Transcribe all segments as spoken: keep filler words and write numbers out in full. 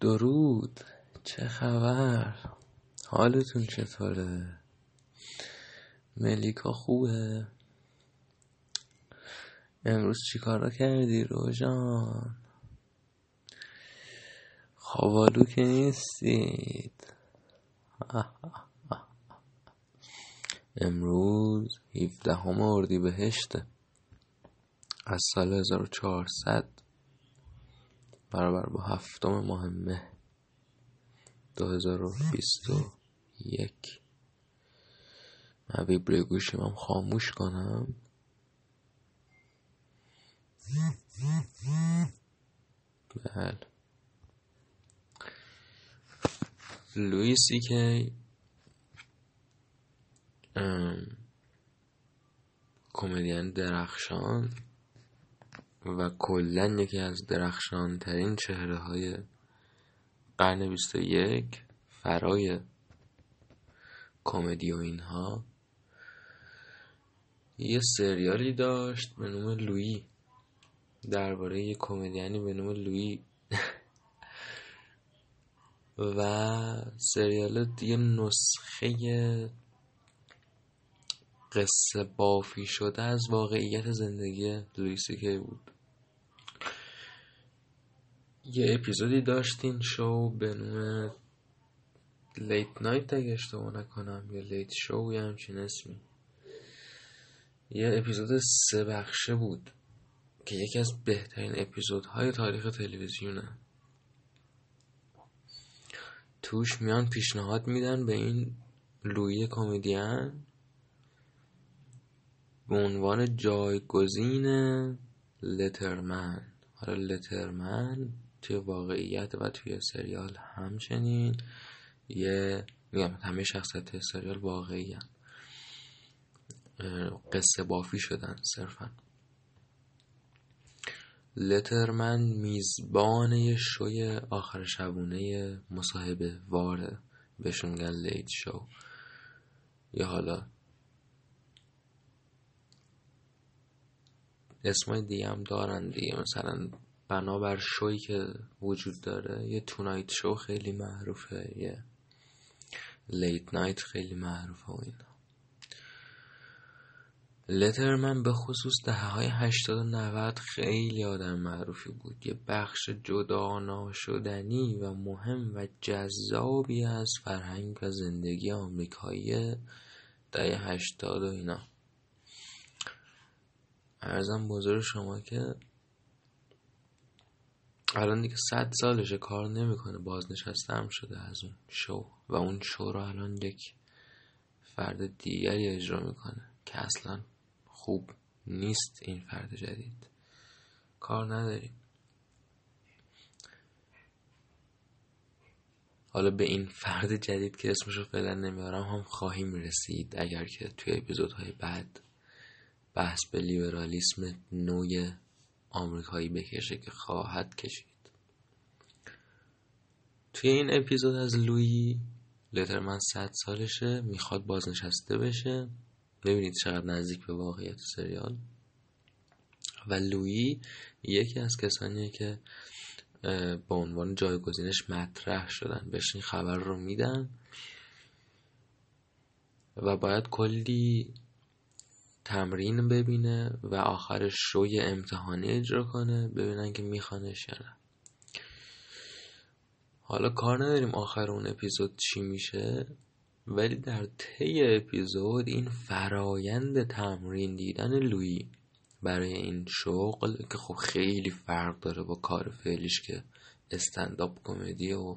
درود، چه خبر؟ حالتون چطوره؟ ملیکا خوبه؟ امروز چی کارا کردی روژان؟ خوابالو که نیستید. امروز هفدهم اردیبهشت از سال هزار و چهارصد برابر با هفتم ماه مه دو هزار و بیست و یک. من ویبر گوشیم هم خاموش کنم. بله، لویی سی کی کمدین درخشان و کلن یکی از درخشان ترین چهره های قرن بیست و یک فرای کمدی و اینها، یه سریالی داشت به نام لویی، درباره یه کمدیانی به نام لویی و سریال یه نسخه قصه بافی شده از واقعیت زندگی لویی سی کی بود. یه اپیزودی داشتین شو به نام لیت نایت اگه اشتباه نکنم، یا لیت شو یا همچین اسمی. یه اپیزود سه بخشه بود که یکی از بهترین اپیزودهای تاریخ تلویزیونه. توش میان پیشنهاد میدن به این لویی کمدین به عنوان جایگزین لترمن. حالا لترمن توی واقعیت و توی سریال همچنین یه میگم همه شخصیت سریال واقعی هم. قصه بافی شدن صرفا. لترمن میزبان یه شوی آخر شبونه مصاحبه واره، بهشون میگن لیت شو یا حالا اسمای دیگه هم دارن دیگه، مثلا بنابر شوی که وجود داره یه تونایت شو خیلی معروفه، یه لیت نایت خیلی معروفه و اینا. لترمن به خصوص دهه‌های هشتاد و نود خیلی آدم معروفی بود. یه بخش جدا ناشدنی و مهم و جذابی از فرهنگ و زندگی آمریکایی دهه هشتاد و اینا. عرضم بزرگ شما که الان دیگه صد سالشه کار نمیکنه، بازنشسته هم شده از اون شو و اون شو رو الان یک فرد دیگری اجرا میکنه که اصلا خوب نیست. این فرد جدید کار نداریم. حالا به این فرد جدید که اسمشو فعلا نمیارم هم خواهیم رسید اگر که توی اپیزودهای بعد بحث به لیبرالیسم نوع آمریکایی بکشه که خواهد کشید. توی این اپیزود از لویی، لترمن صد سالشه، میخواد بازنشسته بشه. ببینید چقدر نزدیک به واقعیت سریال. و لویی یکی از کسانیه که با عنوان جایگزینش مطرح شدن، بهش این خبر رو میدن و باید کلی تمرین ببینه و آخرش رو یه امتحانی اجرا کنه ببینن که میخوانش یا نه. حالا کار نداریم آخر اون اپیزود چی میشه، ولی در طی اپیزود این فرایند تمرین دیدن لویی برای این شغل که خب خیلی فرق داره با کار فعلیش که استنداپ کمدی و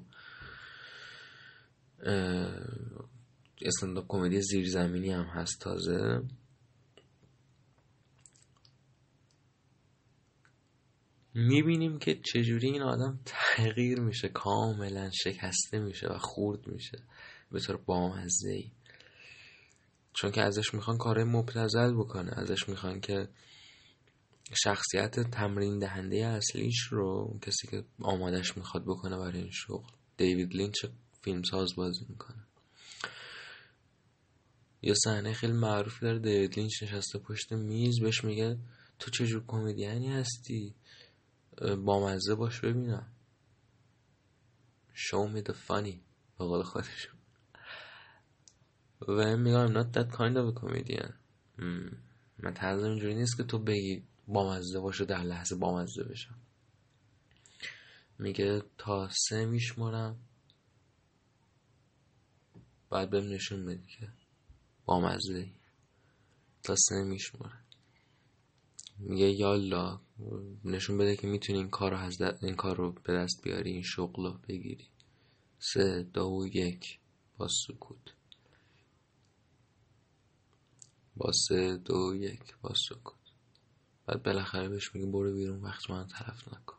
استنداپ کمدی زیرزمینی هم هست تازه، میبینیم که چجوری این آدم تغییر میشه، کاملا شکسته میشه و خورد میشه به طور بامزه‌ای، چون که ازش میخوان کارهای مبتذل بکنه، ازش میخوان که شخصیت تمرین دهنده اصلیش رو، کسی که آمادش میخواد بکنه برای این شغل، دیوید لینچ فیلمساز بازی میکنه. یه صحنه خیلی معروفی داره، دیوید لینچ نشسته پشت میز، بهش میگه تو چجور کمدیانی هستی؟ با مزه باش ببینم. show me the funny به قول خودشون. و هم میگم I'm not that kind of a comedian. من طرزم اینجوری نیست که تو بگی بامزه باشه در لحظه بامزه بشم. میگه تا سه میشمارم بعد بهم نشون بدی که بامزه ای. تا سه میشمارم میگه یالا نشون بده که میتونی این کار رو از این کار رو به دست بیاری، این شغل رو بگیری. سه دو یک با سکوت، با سه دو یک با سکوت. بعد بالاخره بهش میگه برو بیرون، وقت من تلف نکن.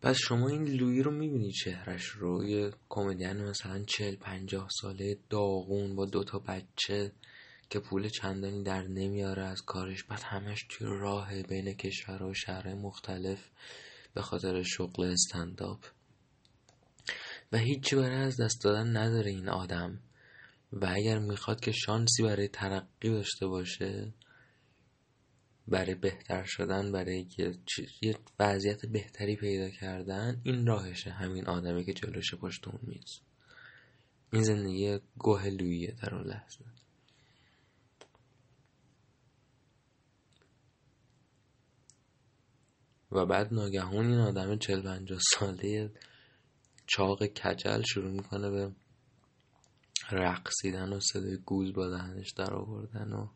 بعد شما این لویی رو میبینی چهرش رو، یه کمدین مثلا چهل پنجاه ساله داغون با دوتا بچه که پول چندانی در نمیاره از کارش، بعد همش توی راه بین کشور و شهرهای مختلف به خاطر شغل استنداپ و هیچی برای از دست دادن نداره این آدم. و اگر میخواد که شانسی برای ترقی داشته باشه، برای بهتر شدن، برای یه وضعیت بهتری پیدا کردن، این راهشه، همین آدمی که جلوشه پشت اون میز. این زندگی گوه لوییه در اون لحظه. و بعد ناگهان این آدم چهل پنجاه ساله چاق کجل شروع میکنه به رقصیدن و صدای گوز با دهنش در آوردن و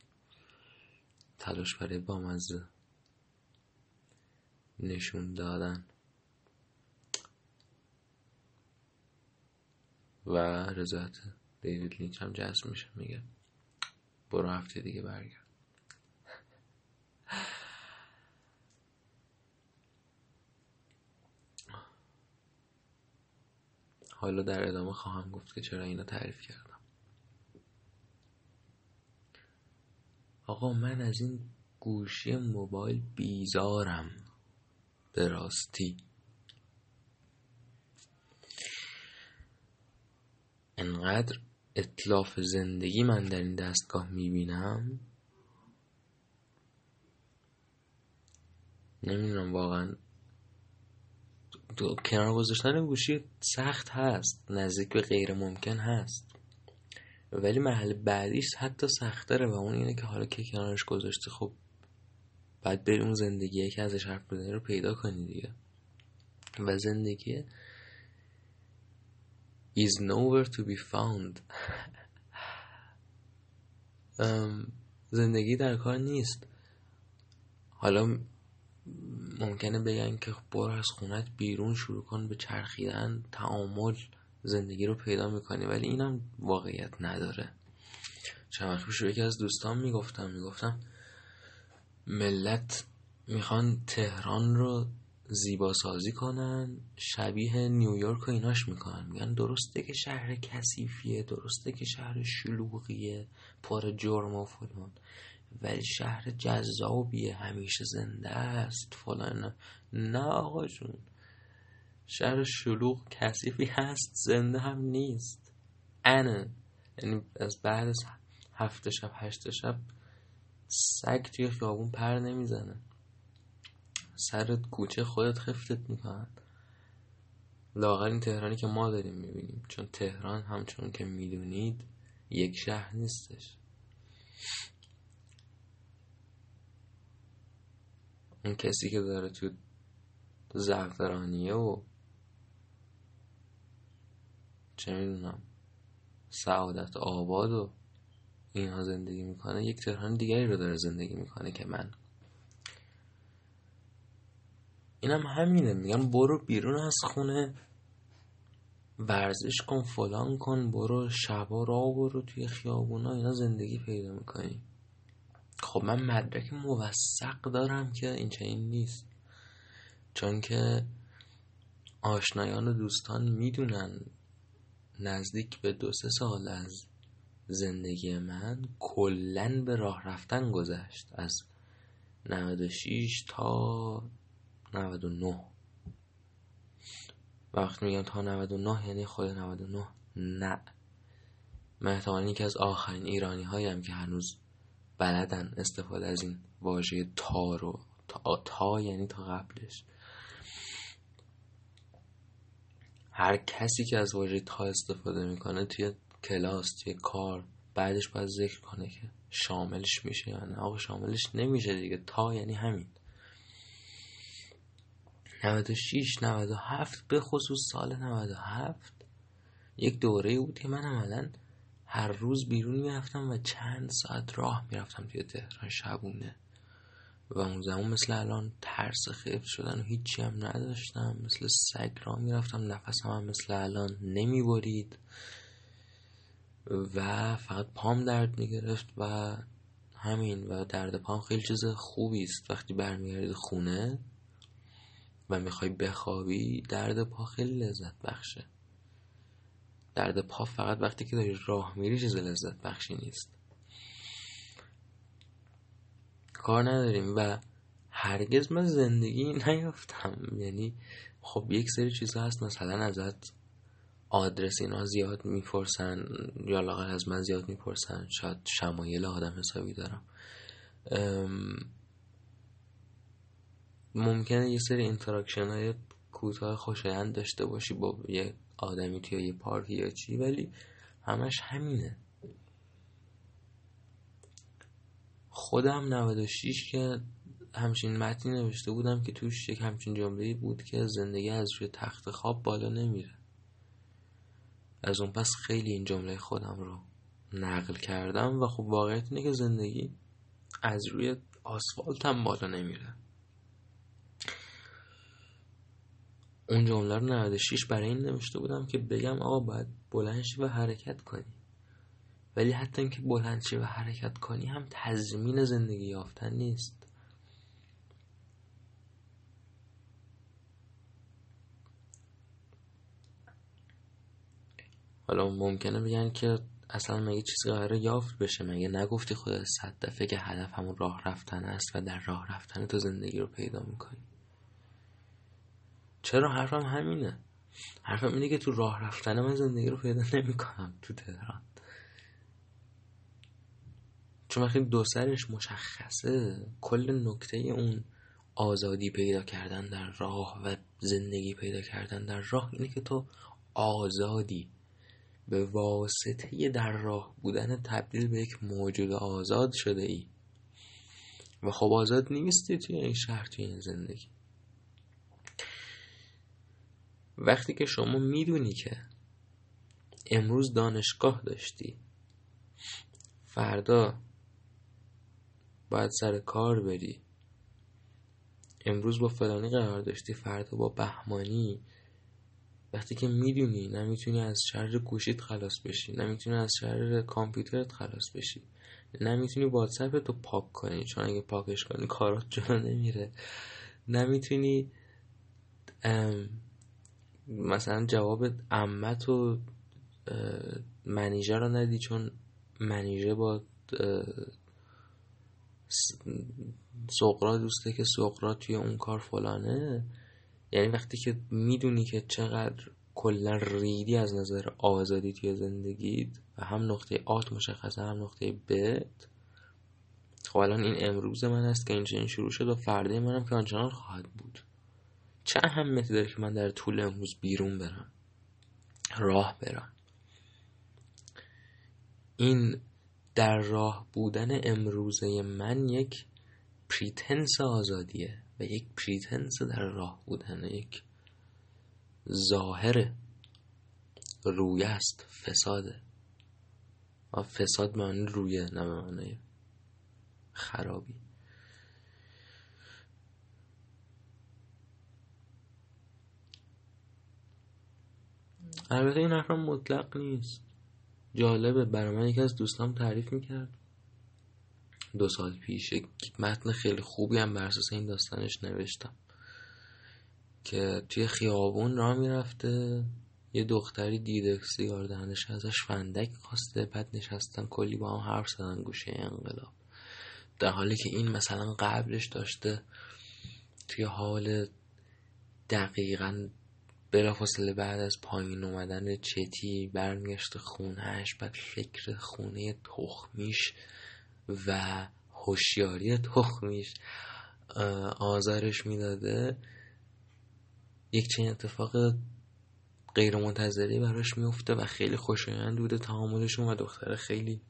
تلاش برای بامزه نشون دادن. و رضایت دیوید لینچ هم جذب میشه، میگه برو هفته دیگه برگرد. حالا در ادامه خواهم گفت که چرا اینو تعریف کردم. آقا من از این گوشی موبایل بیزارم به راستی. انقدر اتلاف زندگی من در این دستگاه میبینم، نمیدونم واقعا. کنار گذاشتن گوشی سخت هست، نزدیک به غیر ممکن هست، ولی مرحله بعدیش حتی سخت‌تره و اون اینه که حالا که کنارش گذاشتی، خب بعد بری اون زندگیه که ازش حرف بزنی رو پیدا کنی دیگه. و زندگی is nowhere to be found. زندگی در کار نیست. حالا ممکنه بگن که برو از خونت بیرون، شروع کن به چرخیدن، تعامل، زندگی رو پیدا میکنی، ولی اینم واقعیت نداره. چند وقت پیش یکی از دوستان میگفتم میگفتم ملت میخوان تهران رو زیبا سازی کنن، شبیه نیویورک و ایناش میکنن. میگن درسته که شهر کثیفیه، درسته که شهر شلوغیه، پر جرم و فلان، ولی شهر جذابیه، همیشه زنده است فلان. نه آقا جون، شهر شلوغ کثیفی هست، زنده هم نیست. انا یعنی از بعد از هفت شب هشت شب سگ توی خیابون پر نمیزنه، سرت کوچه خودت خفتت میکنن. لااقل این تهرانی که ما داریم میبینیم، چون تهران همچون که میدونید یک شهر نیستش. اون کسی که داره تو زعفرانیه و چه میدونم سعادت آباد و اینها زندگی میکنه، یک تهران دیگری رو داره زندگی میکنه که من. اینم همینه، میگم برو بیرون از خونه، ورزش کن، فلان کن، برو شبا را برو توی خیابونا، اینا زندگی پیدا میکنی. خب من مدرک موثق دارم که این چنین نیست، چون که آشنایان و دوستان میدونن نزدیک به دو سه سال از زندگی من کلن به راه رفتن گذشت، از نود و شش تا نود و نه. وقت میگم تا نود و نه یعنی خود نود و نه نه، من احتمالاً یکی از آخرین ایرانی هایم که هنوز بلدن استفاده از این واژه تا رو، تا, تا یعنی تا قبلش. هر کسی که از واژه تا استفاده میکنه توی کلاس، توی کار، بعدش باید ذکر کنه که شاملش میشه یا نه. آقا شاملش نمیشه دیگه، تا یعنی همین. نود و شش نود و هفت به خصوص سال نود و هفت یک دوره بود که من عملاً هر روز بیرون میرفتم و چند ساعت راه میرفتم توی تهران شبونه، و اون زمان مثل الان ترس خیف شدن و هیچی هم نداشتم، مثل سگ راه میرفتم، نفسم هم مثل الان نمیبرید و فقط پام درد میگرفت و همین. و درد پام خیلی چیز خوبی است، وقتی برمیگردی خونه و میخوای بخوابی درد پا خیلی لذت بخشه. درد پا فقط وقتی که داری راه میری چیز لذت بخشی نیست. کار نداریم و هرگز من زندگی نیافتم. یعنی خب یک سری چیزا هست، مثلا ازت آدرس اینا زیاد میپرسن یا لااقل از من زیاد میپرسن، شاید شمایل آدم حسابی دارم. ممکنه یه سری اینتراکشن های کوتاه خوشایند داشته باشی با یه آدمی توی یه پارکی یا چی، ولی همش همینه. خودم نود و شش که همچین متنی نوشته بودم که توش یک همچین جمله‌ای بود که زندگی از روی تخت خواب بالا نمیره. از اون پس خیلی این جمله خودم رو نقل کردم و خب واقعیت اینه که زندگی از روی آسفالت هم بالا نمیره. اون جمله رو نود و شش برای این نوشته بودم که بگم آقا باید بلند شی و حرکت کنی، ولی حتی اینکه بلند شی و حرکت کنی هم تضمین زندگی یافتن نیست. حالا ممکنه بگن که اصلا مگه چیزی قراره یافت بشه؟ مگه نگفتی خودت صد دفعه که هدف همون راه رفتن است و در راه رفتن تو زندگی رو پیدا میکنی؟ چرا حرفم همینه؟ حرفم اینه که تو راه رفتن من زندگی رو پیدا نمیکنم تو تهران، چون وقتی دو سرش مشخصه. کل نکته اون آزادی پیدا کردن در راه و زندگی پیدا کردن در راه اینه که تو آزادی به واسطه در راه بودن تبدیل به یک موجود آزاد شده ای، و خب آزاد نیستی توی این شهر، توی این زندگی. وقتی که شما میدونی که امروز دانشگاه داشتی، فردا باید سر کار بری، امروز با فلانی قرار داشتی فردا با بهمانی، وقتی که میدونی نمیتونی از شر گوشیت خلاص بشی، نمیتونی از شر کامپیوترت خلاص بشی، نمیتونی واتساپتو پاک کنی چون اگه پاکش کنی کارات جلو نمیره، نمیتونی مثلا جواب عمت و منیجر رو ندی چون منیجر با سقراط دوسته که سقراط توی اون کار فلانه. یعنی وقتی که میدونی که چقدر کلا ریدی از نظر آزادی توی زندگیت و هم نقطه آت مشخصه هم نقطه بت، خب الان این امروز من است که اینجوری شروع شد و فردا منم که آنچنان خواهد بود. چه اهمیتی داره که من در طول امروز بیرون برم، راه برم؟ این در راه بودن امروزه من یک پریتنس آزادیه و یک پریتنس در راه بودن، یک ظاهر رویه است، فساده. فساد معنی رویه، نه معنی خرابی. البته این حرفم مطلق نیست. جالبه، برای من یکی از دوستام تعریف میکرد دو سال پیش یک متن خیلی خوبی هم بر اساس این داستانش نوشتم که توی خیابون راه میرفته، یه دختری دیده سیگار دهنش ازش فندک خواسته، بعد نشستن کلی با هم حرف زدن گوشه انقلاب، در حالی که این مثلا قبلش داشته توی حال دقیقاً بلافاصله بعد از پایین اومدن چتی برمیگشت خونهش، بعد فکر خونه تخمیش و هوشیاری تخمیش آزارش میداده. یک چنین اتفاق غیر منتظری براش میفته و خیلی خوشایند بوده تعاملشون و دختر خیلی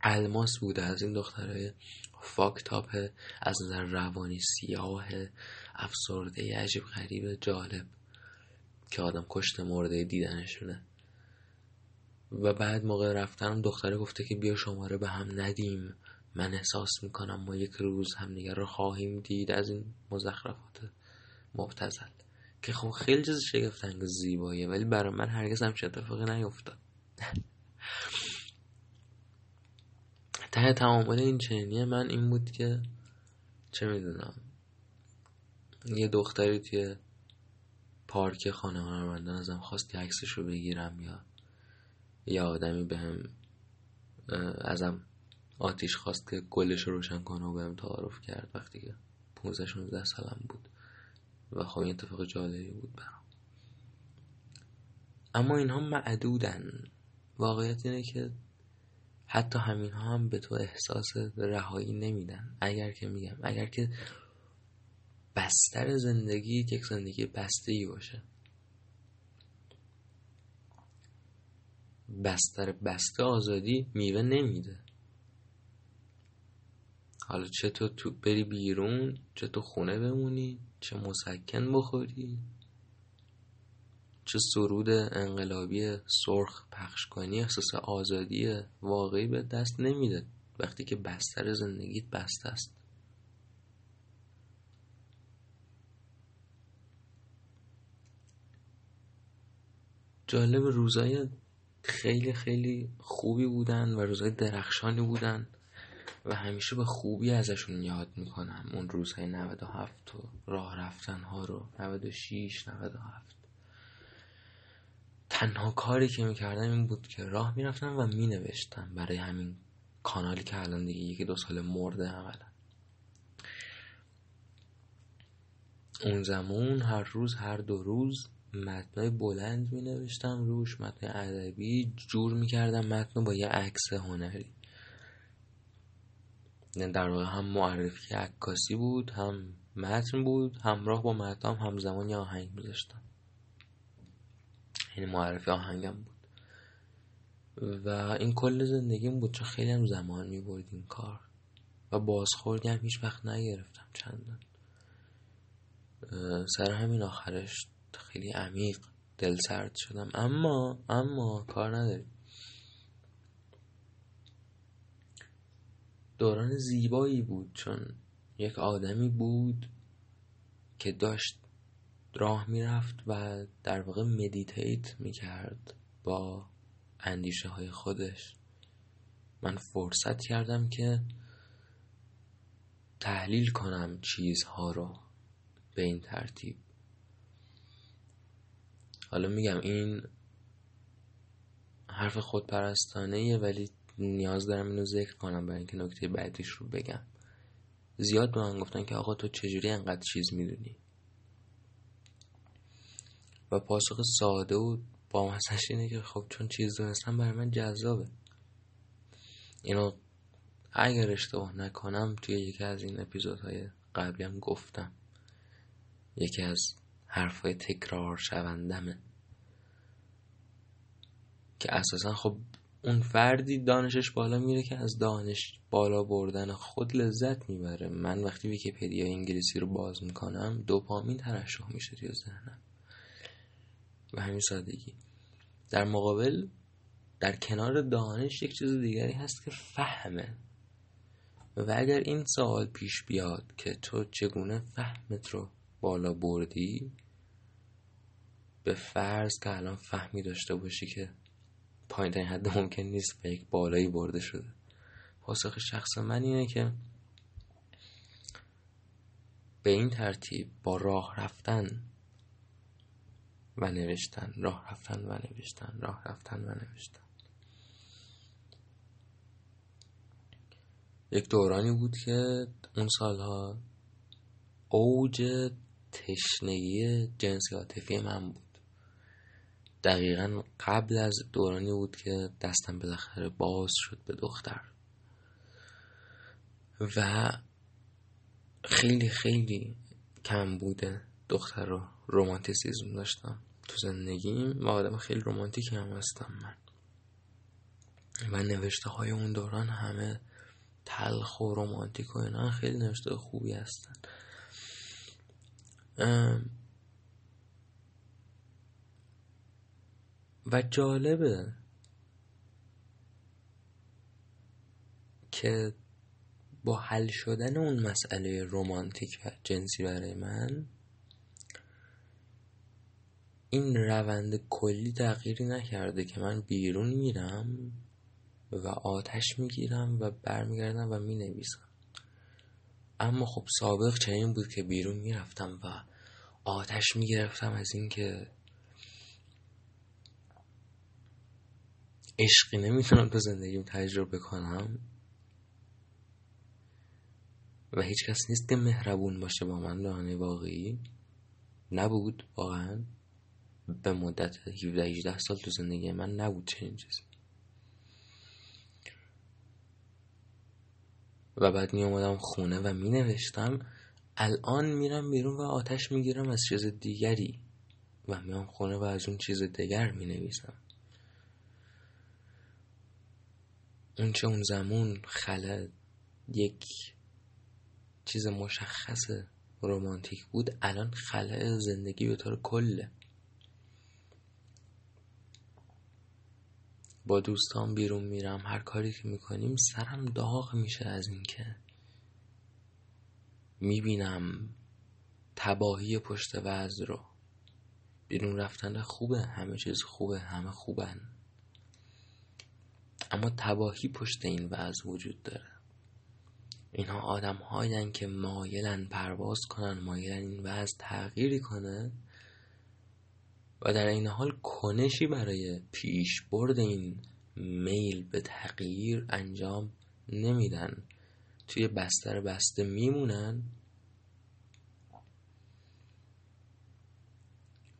الماس بوده، از این دخترهای فاکتاپه، از نظر روانی سیاه، افسرده، عجیب غریب، جالب که آدم کشت مرده دیدنشونه. و بعد موقع رفتنم دختره گفته که بیا شماره به هم ندیم، من احساس میکنم ما یک روز همدیگر رو خواهیم دید، از این مزخرفات مبتذل که خب خیلی چیز شگفت انگیز زیباییه، ولی برای من هرگز همچین اتفاقی نیفتاد. ته تعامل این چنینی من این بود که چه میدونم یه دختری توی پارک خانه هنرمندان ازم خواست یه عکسش رو بگیرم، یا یه آدمی بهم ازم آتیش خواست که گلش رو روشن کنه و بهم تعارف کرد وقتی که پانزده شانزده سالم بود و خب این اتفاق جالبی بود برام. اما اینها معدودن. واقعیت اینه که حتی همین ها هم به تو احساس رهایی نمیدن. اگر که میگم اگر که بستر زندگی یک زندگی بسته‌ای باشه، بستر بسته آزادی میوه نمیده. حالا چه تو تو بری بیرون، چه تو خونه بمونی، چه مسکن بخوری، چه سرود انقلابی سرخ پخش کنی، احساس آزادی واقعی به دست نمیده وقتی که بستر زندگیت بسته است. جالب، روزای خیلی خیلی خوبی بودن و روزای درخشانی بودن و همیشه به خوبی ازشون یاد میکنم. اون روزهای نود و هفت و راه رفتنها رو، نود و شش نود و هفت. تنها کاری که میکردم این بود که راه میرفتم و مینوشتم برای همین کانالی که الان دیگه یکی دو سال مرده. اولا اون زمان هر روز هر دو روز متنای بلند مینوشتم روش، متن ادبی جور میکردم، متن با یه عکس هنری، در واقع هم معرفی عکاسی بود، هم متن بود، همراه با متنم همزمان یه آهنگ میذاشتم، یعنی معرفی آهنگم بود و این کل زندگیم بود. چون خیلی هم زمان میبرد این کار و بازخوردی هم هیچ وقت نگرفتم چندان. سر همین آخرش خیلی عمیق دل سرد شدم، اما اما کار نداریم. دوران زیبایی بود چون یک آدمی بود که داشت راه میرفت و در واقع مدیتیت میکرد با اندیشه های خودش. من فرصت کردم که تحلیل کنم چیزها رو به این ترتیب. حالا میگم این حرف خودپرستانه‌ایه ولی نیاز دارم اینو ذکر کنم برای اینکه نکته بعدیش رو بگم. زیاد به من گفتن که آقا تو چجوری انقدر چیز میدونی؟ و پاسخ ساده و با مزه‌اش اینه که خب چون چیز دونستم برای من جذابه. اینو اگر اشتباه نکنم توی یکی از این اپیزودهای قبلی هم گفتم، یکی از حرفای تکرار شوندمه که اساسا خب اون فردی دانشش بالا میره که از دانش بالا بردن خود لذت میبره. من وقتی ویکی‌پدیا انگلیسی رو باز میکنم دوپامین ترشح میشه توی ذهنم و همین سادگی. در مقابل در کنار دانش یک چیز دیگری هست که فهمه، و اگر این سوال پیش بیاد که تو چگونه فهمت رو بالا بردی، به فرض که الان فهمی داشته باشی که پایین ترین حد ممکن نیست به یک بالایی برده شده، پاسخ شخص من اینه که به این ترتیب با راه رفتن و نوشتن، راه رفتن و نوشتن، راه رفتن و نوشتن. یک دورانی بود که اون سالها اوج تشنگی جنسی عاطفی من بود. دقیقاً قبل از دورانی بود که دستم بالاخره باز شد به دختر و خیلی خیلی کم بوده دختر رو رومانتیسیزم داشتم تو زندگیم و آدم خیلی رومانتیکی هم هستم من و نوشته های اون دوران همه تلخ و رومانتیک و اینا، خیلی نوشته خوبی هستن. و جالبه که با حل شدن اون مسئله رومانتیک و جنسی برای من این روند کلی تغییری نکرده که من بیرون میرم و آتش میگیرم و برمیگردم و مینویسم. اما خب سابق چنین بود که بیرون میرفتم و آتش میگرفتم از این که عشقی نمیتونم تو زندگیم تجربه کنم و هیچ کس نیست که مهربون باشه با من. دانه واقعی نبود، واقعا به مدت هجده سال تو زندگی من نبود چنین چیزی. و بعد می اومدم خونه و می نوشتم. الان میرم بیرون و آتش می گیرم از چیز دیگری و میام خونه و از اون چیز دیگر می نویسم. اون چه اون زمان خلد یک چیز مشخص رمانتیک بود، الان خلأ زندگی به طور کله. با دوستان بیرون میرم، هر کاری که میکنیم سرم داغ میشه از اینکه میبینم تباهی پشت وز رو. بیرون رفتن خوبه، همه چیز خوبه، همه خوبن، اما تباهی پشت این وز وجود داره. اینها آدم هایین که مایلن پرواز کنن، مایلن این وضع تغییری کنه و در این حال کنشی برای پیش برد این میل به تغییر انجام نمیدن، توی بستر بسته میمونن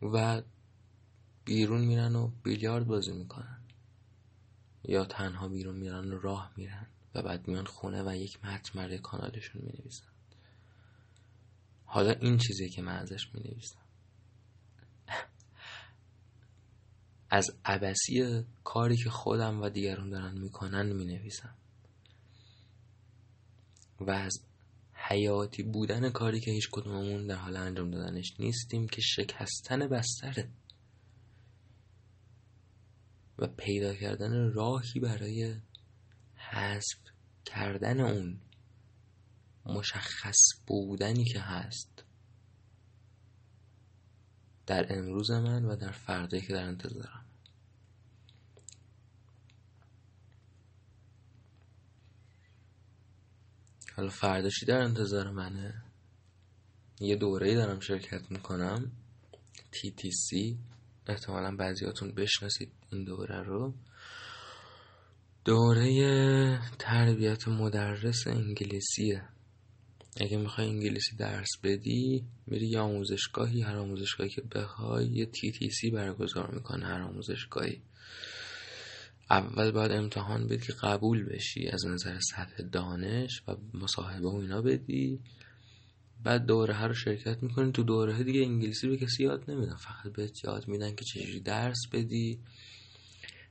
و بیرون میرن و بیلیارد بازی میکنن یا تنها بیرون میرن و راه میرن و بعد میان خونه و یک متن برای کانالشون می نویسن. حالا این چیزی که من ازش می نویسم از عبثی کاری که خودم و دیگران دارن می کنن می نویسم و از حیاتی بودن کاری که هیچ کدوممون در حال انجام دادنش نیستیم که شکستن بستره و پیدا کردن راهی برای حذف کردن اون مشخص بودنی که هست در امروز من و در فردی که در انتظارم. حالا فردا چی در انتظار منه؟ یه دوره‌ای دارم شرکت میکنم، تی تی سی، احتمالاً بعضیاتون بشناسید این دوره رو، دوره تربیت مدرس انگلیسیه. اگه میخوای انگلیسی درس بدی میری یه آموزشگاهی، هر آموزشگاهی که بخوای یه تی تی سی برگزار میکنه هر آموزشگاهی. اول باید امتحان بدی که قبول بشی از نظر سطح دانش و مصاحبه و اینا بدی، بعد دوره ها رو شرکت میکنی. تو دوره ها دیگه انگلیسی به کسی یاد نمیدن، فقط بهت یاد میدن که چجوری درس بدی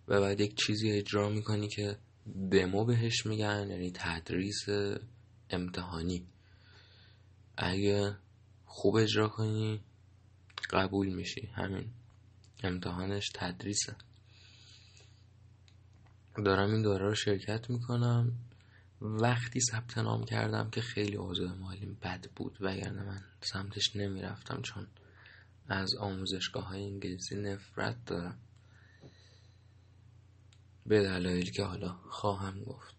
و بعد یک چیزی اجرا میکنی که دمو بهش میگن، یعنی تدریس امتحانی. اگه خوب اجرا کنی قبول میشی، همین امتحانش تدریسه. دارم این دوره رو شرکت میکنم. وقتی ثبت نام کردم که خیلی اوضاع مالیم بد بود وگرنه من سمتش نمیرفتم، چون از آموزشگاه های انگلیسی نفرت دارم به دلایلی که حالا خواهم گفت.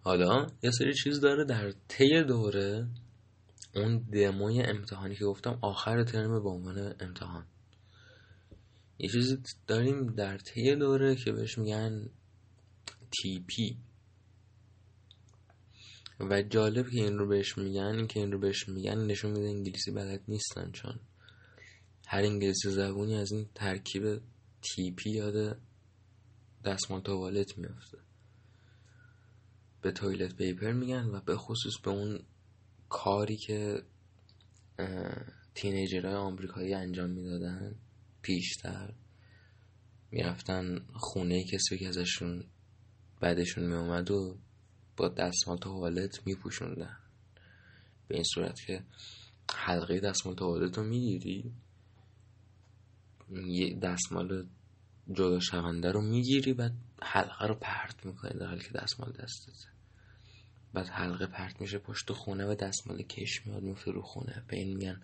حالا یه سری چیز داره در طی دوره. اون دموی امتحانی که گفتم آخر ترم به عنوان امتحان، یه چیزی داریم در طی دوره که بهش میگن تی پی. و جالب که این رو بهش میگن این که این رو بهش میگن نشون میده انگلیسی بلد نیستن، چون هر انگلیسی زبونی از این ترکیب تی پی یاد دستمال توالت میفته. به تویلت پیپر میگن و به خصوص به اون کاری که تینیجرهای آمریکایی انجام میدادن پیشتر، میرفتن خونه کسی که ازشون بعدشون میومد و با دستمال تا حالت میپوشوندن، به این صورت که حلقه دستمال تا حالت رو میگیری، یه دستمال جدا شونده رو میگیری، بعد حلقه رو پرت میکنی در حالی که دستمال دستته، بعد حلقه پرت میشه پشت خونه و دستمال کش میاد میفته رو خونه. به این میگن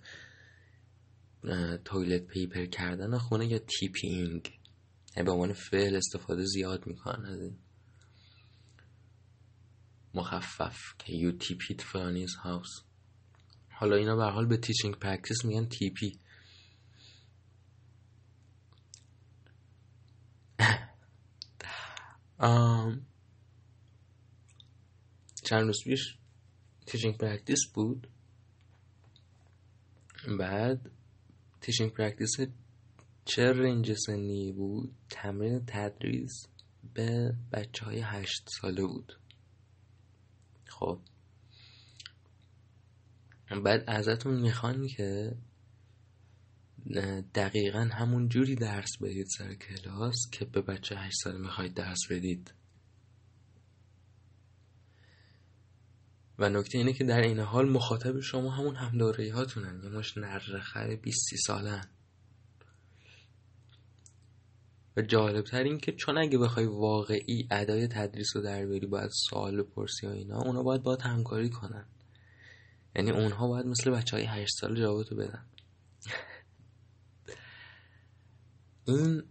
تویلت پیپر کردن خونه یا تیپینگ، به عنوان فعل استفاده زیاد میکنن. مخفف که یو تیپید فلانیز هاوس. حالا اینا به هر حال به تیچینگ پرکتیس میگن تیپی. آم چند روز پیش تیچینگ پرکتیس بود، بعد تیچینگ پرکتیس چه رنج سنی بود؟ تمرین تدریس به بچه های هشت ساله بود. خب بعد ازتون میخوان که دقیقاً همون جوری درس بدید سر کلاس که به بچه هشت ساله میخواید درس بدید. و نکته اینه که در این حال مخاطب شما همون همدوره هاتونن، یه مش نرخر بیست سی سالن. و جالبتر این که چون اگه بخوای واقعی ادای تدریس رو در بیاری باید سوال پرسی و اینا، اونا باید باید همکاری کنن، یعنی اونها باید مثل بچه های هشت سال جوابتو بدن. این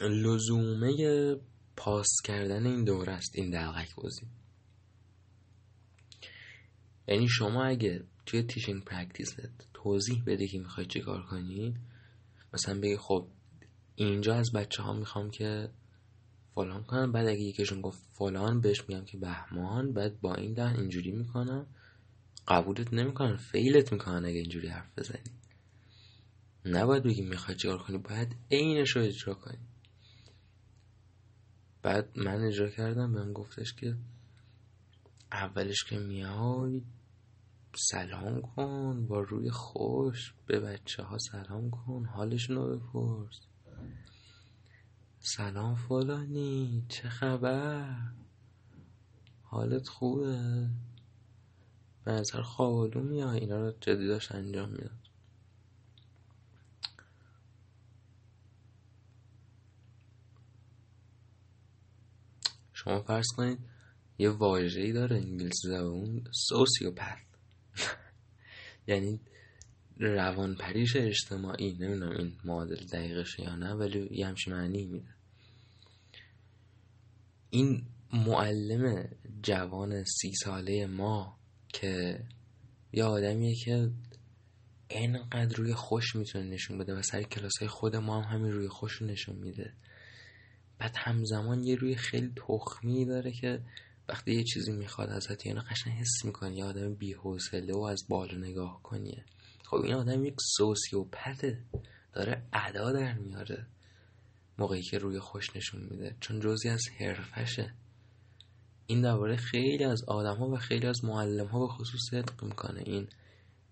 لزومه پاس کردن این دوره است، این دلغک بازی. یعنی شما اگه توی تیچینگ پرکتیست توضیح بده که میخوای چه کار کنی، مثلا بگی خب اینجا از بچه ها میخوام که فلان کنن، بعد اگه یکیشون گفت فلان بهش میگم که بهمان، بعد با این ده اینجوری میکنم، قبولت نمیکنن، فیلت میکنن اگه اینجوری حرف بزنی. نباید بگی میخوای چیکار کنی، باید عینش رو اجرا کنی. بعد من اجرا کردم، بهم گفتش که اولش که میای سلام کن با روی خوش، به بچه ها سلام کن، حالشون رو بپرس، سلام فلانی چه خبر، حالت خوبه، به نظر خوابالو میای. اینا رو جدی داشت انجام میداد. شما فرض کنید یه واژه‌ای داره انگلیسی زبون سوسیوپات، یعنی روانپریش اجتماعی، نمیدونم این معادل دقیقش یا نه ولی یه همچین معنی میده. این معلم جوان سی ساله ما که یه آدمیه که اینقدر روی خوش میتونه نشون بده و سر کلاسای خود ما هم همین روی خوش نشون میده، بعد همزمان یه روی خیلی تخمی داره که وقتی یه چیزی میخواد ازت یعنی قشنگ حس میکنی یه آدم بی‌حوصله و از بالا نگاه کنیه. خب این آدم یک سوسیوپته، داره ادا در میاره موقعی که روی خوش نشون میده، چون جزئی از حرفشه. این درباره خیلی از آدم‌ها و خیلی از معلم‌ها به خصوص صدق میکنه، این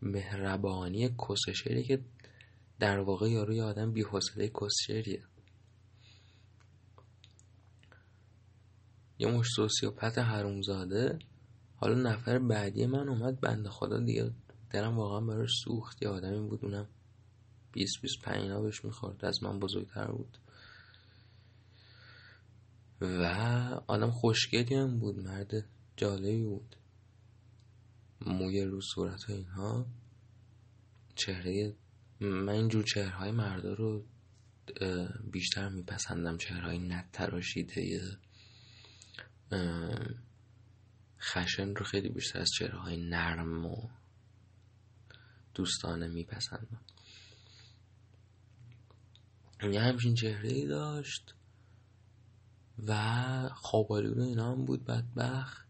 مهربانی کسشری که در واقع یارو یه آدم بی‌حوصله کسشریه. یه مش سوسیوپت حرومزاده. حالا نفر بعدی من اومد، بنده خدا دیگه درم واقعا براش سوخت. یه آدمی بود، اونم بیست بیست و پنج ها بهش میخورد، از من بزرگتر بود و آدم خوشگلی هم بود، مرد جالبی بود، موی رو صورت و اینها، چهره. من اینجور چهرهای مردا رو بیشتر میپسندم، چهرهای نتراشیده خشن رو خیلی بیشتر از چهره‌های نرم و دوستانه میپسندم. یه همچین چهره‌ای داشت و خوابالو اینا هم بود بدبخت.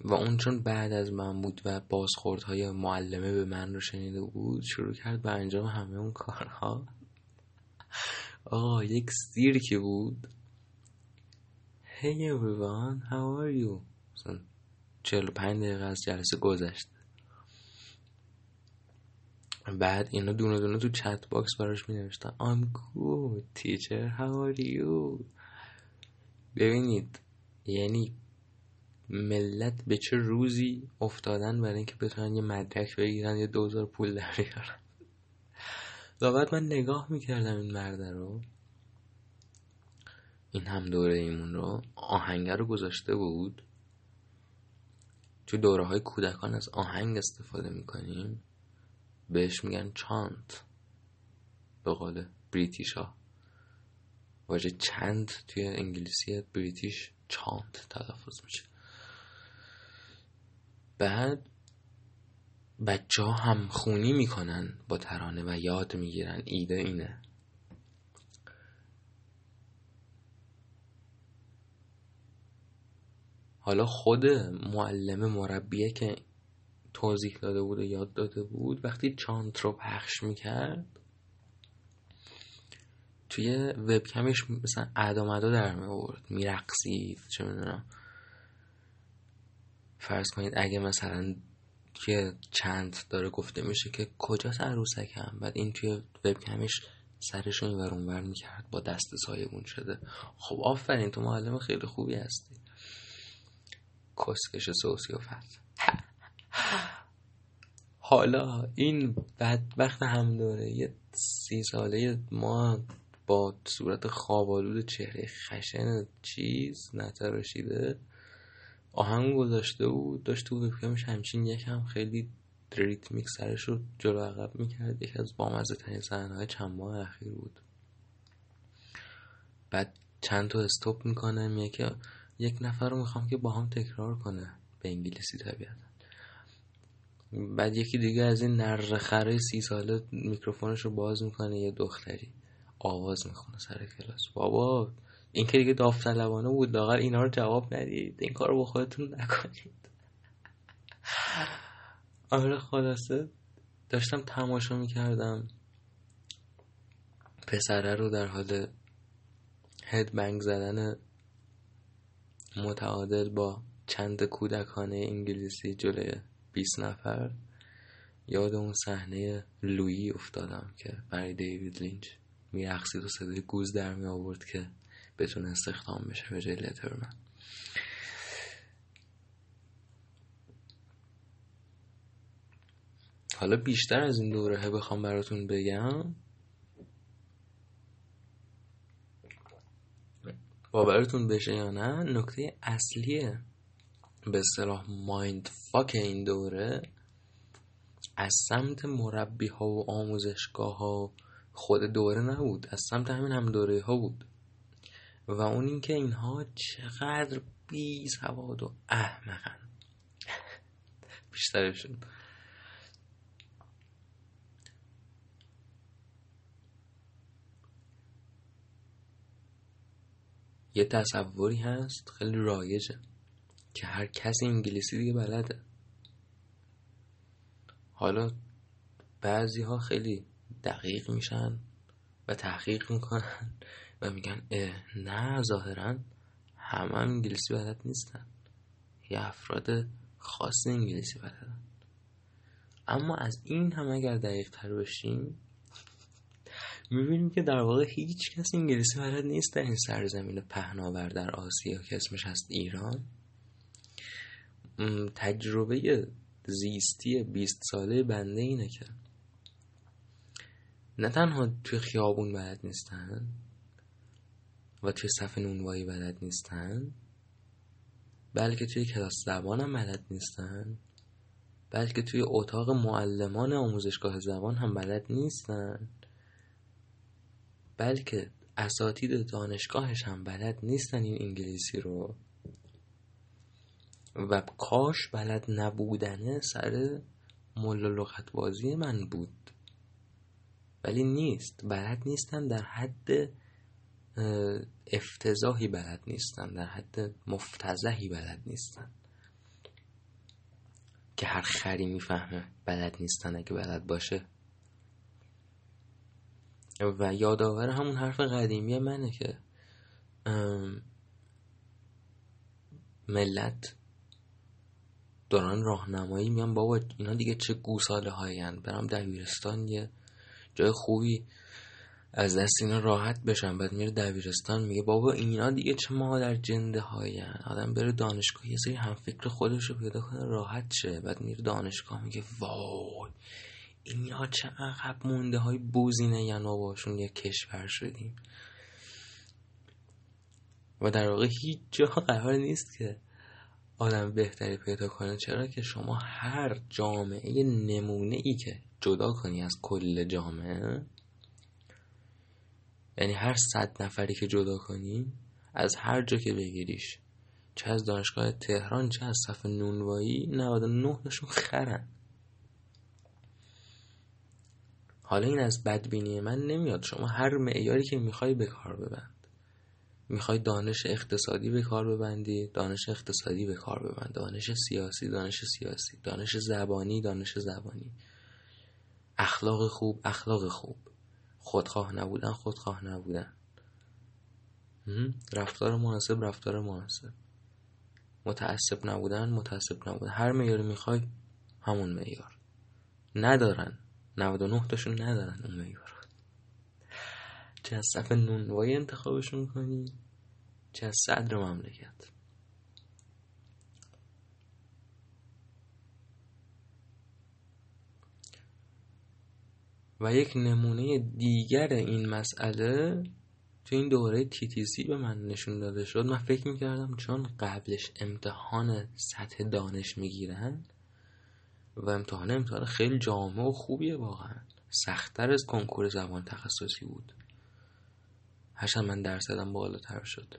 و اون چون بعد از من بود و بازخوردهای معلمه به من رو شنیده بود، شروع کرد به انجام همه اون کارها. آه یک سیرکی بود، Hey everyone, how are you? مثلا چهل و پنج دقیقه از جلسه گذشت. بعد اینا دونه دونه تو چت باکس براش می نوشتن I'm good teacher, how are you? ببینید یعنی ملت به چه روزی افتادن برای اینکه بتونن یه مدرک بگیرن یا دوزار پول در بیارن. و بعد من نگاه میکردم این مرد رو، این هم دوره ایمون رو، آهنگ رو گذاشته بود. تو دوره های کودکان از آهنگ استفاده میکنیم، بهش میگن چانت به قول بریتیش ها. واژه چانت توی انگلیسی بریتیش چانت تلفظ میشه. بعد بچه ها همخونی میکنن با ترانه و یاد میگیرن. ایده اینه. حالا خود معلم مربیه که توضیح داده بود و یاد داده بود وقتی چانت رو پخش میکرد توی وبکمش مثلا ادامدا در می آورد، میرقصید، چه میدونم. فرض کنید اگه مثلا توی چانت داره گفته میشه که کجاست عروسکم، بعد این توی وبکمش سرش رو اینور اونور میکرد با دست سایبون شده. خب آفرین، تو معلم خیلی خوبی هستی. کسکش سوسیوپات. حالا این بدبخت هم دوره یه سی ساله ما با صورت خواب‌آلود چهره خشن چیز نتراشیده آهنگ گذاشته بود، داشت تو وبکمش همچین یکم خیلی ریتمیک سرش رو جلو عقب میکرد. یکی از بامزه‌ترین صحنه‌های چند ماه اخیر بود. بعد چند تا استاپ میکنم، یکی یک نفر رو میخوام که با هم تکرار کنه به انگلیسی طبیعتا. بعد یکی دیگه از این نرخره سی ساله میکروفونش رو باز میکنه، یه دختری آواز میخونه سر کلاس. بابا این که دیگه داوطلبانه بود، لاغر اینا رو جواب ندید، این کار رو با خودتون نکنید. آره خلاصه داشتم تماشا میکردم پسره رو در حال هدبنگ زدن متعادل با چند کودکانه انگلیسی جلوی بیست نفر. یاد اون صحنه لویی افتادم که برای دیوید لینچ میرقصید و صدای گوز در می آورد که بتونه استخدام بشه به جای لترمن. حالا بیشتر از این دوره بخوام براتون بگم باورتون بشه یا نه، نکته اصلیه به اصطلاح مایند فاک این دوره از سمت مربی ها و آموزشگاه ها خود دوره نبود، از سمت همین هم دوره ها بود. و اون این که اینها چقدر بی سواد و احمقن. بیشترشون. یه تصوری هست خیلی رایجه که هر کسی انگلیسی دیگه بلده. حالا بعضی ها خیلی دقیق میشن و تحقیق میکنن و میگن نه ظاهرن همه هم انگلیسی بلد نیستن، یه افراد خاص انگلیسی بلدن. اما از این هم اگر دقیق تر بشیم میبینیم که در واقع هیچ کس انگلیسی بلد نیست در این سرزمین پهناور در آسیا که اسمش هست ایران. تجربه زیستی بیست ساله بنده اینه که نه تنها توی خیابون بلد نیستن و توی صف نونوایی بلد نیستن، بلکه توی کلاس زبان هم بلد نیستن، بلکه توی اتاق معلمان آموزشگاه زبان هم بلد نیستن، بلکه اساتید دانشگاهش هم بلد نیستن این انگلیسی رو. و کاش بلد نبودنه سر ملا لغت بازی من بود، ولی نیست. بلد نیستم در حد افتضاحی بلد نیستم، در حد مفتضحی بلد نیستم که هر خری میفهمه بلد نیستن اگه بلد باشه. و یادآور همون حرف قدیمی منه که ملت دارن راهنمایی میان، بابا اینا دیگه چه گوساله هایی هن، برم دبیرستان یه جای خوبی از دست اینا راحت بشن. بعد میره دبیرستان میگه بابا اینا دیگه چه مادر جنده هایی هن. آدم بره دانشگاه یه سری هم فکر خودش رو پیدا کنه راحت شه. بعد میره دانشگاه میگه وای اینا چه عقب مونده های بوزینه، یعنی باشون یه کشور شدیم. و در واقع هیچ جا قرار نیست که آدم بهتری پیدا کنه، چرا که شما هر جامعه نمونه ای که جدا کنی از کل جامعه، یعنی هر صد نفری که جدا کنی از هر جا که بگیریش، چه از دانشگاه تهران چه از صف نونوایی، نود و نه تاشون خرن. حالا این از بدبینی من نمیاد، شما هر معیاری که میخوای به کار ببند. میخوای دانش اقتصادی به کار ببندی، دانش اقتصادی به کار ببند، دانش سیاسی، دانش سیاسی، دانش زبانی، دانش زبانی، اخلاق خوب، اخلاق خوب، خودخواه نبودن، خودخواه نبودن، رفتار مناسب، رفتار مناسب، متعصب نبودن، متعصب نبودن. هر معیاری میخوای همون معیار ندارن، نود و نه تاشون ندارن اون معیار. چه از صف نونوایی انتخابشون کنی، چه از صدر مملکت. و یک نمونه دیگر این مسئله تو این دوره تیتیسی به من نشون داده شد. من فکر میکردم چون قبلش امتحان سطح دانش میگیرن و امتحان امتحان خیلی جامع و خوبیه، واقعا سخت‌تر از کنکور زبان تخصصی بود، هشت من درصدم بالاتر شد.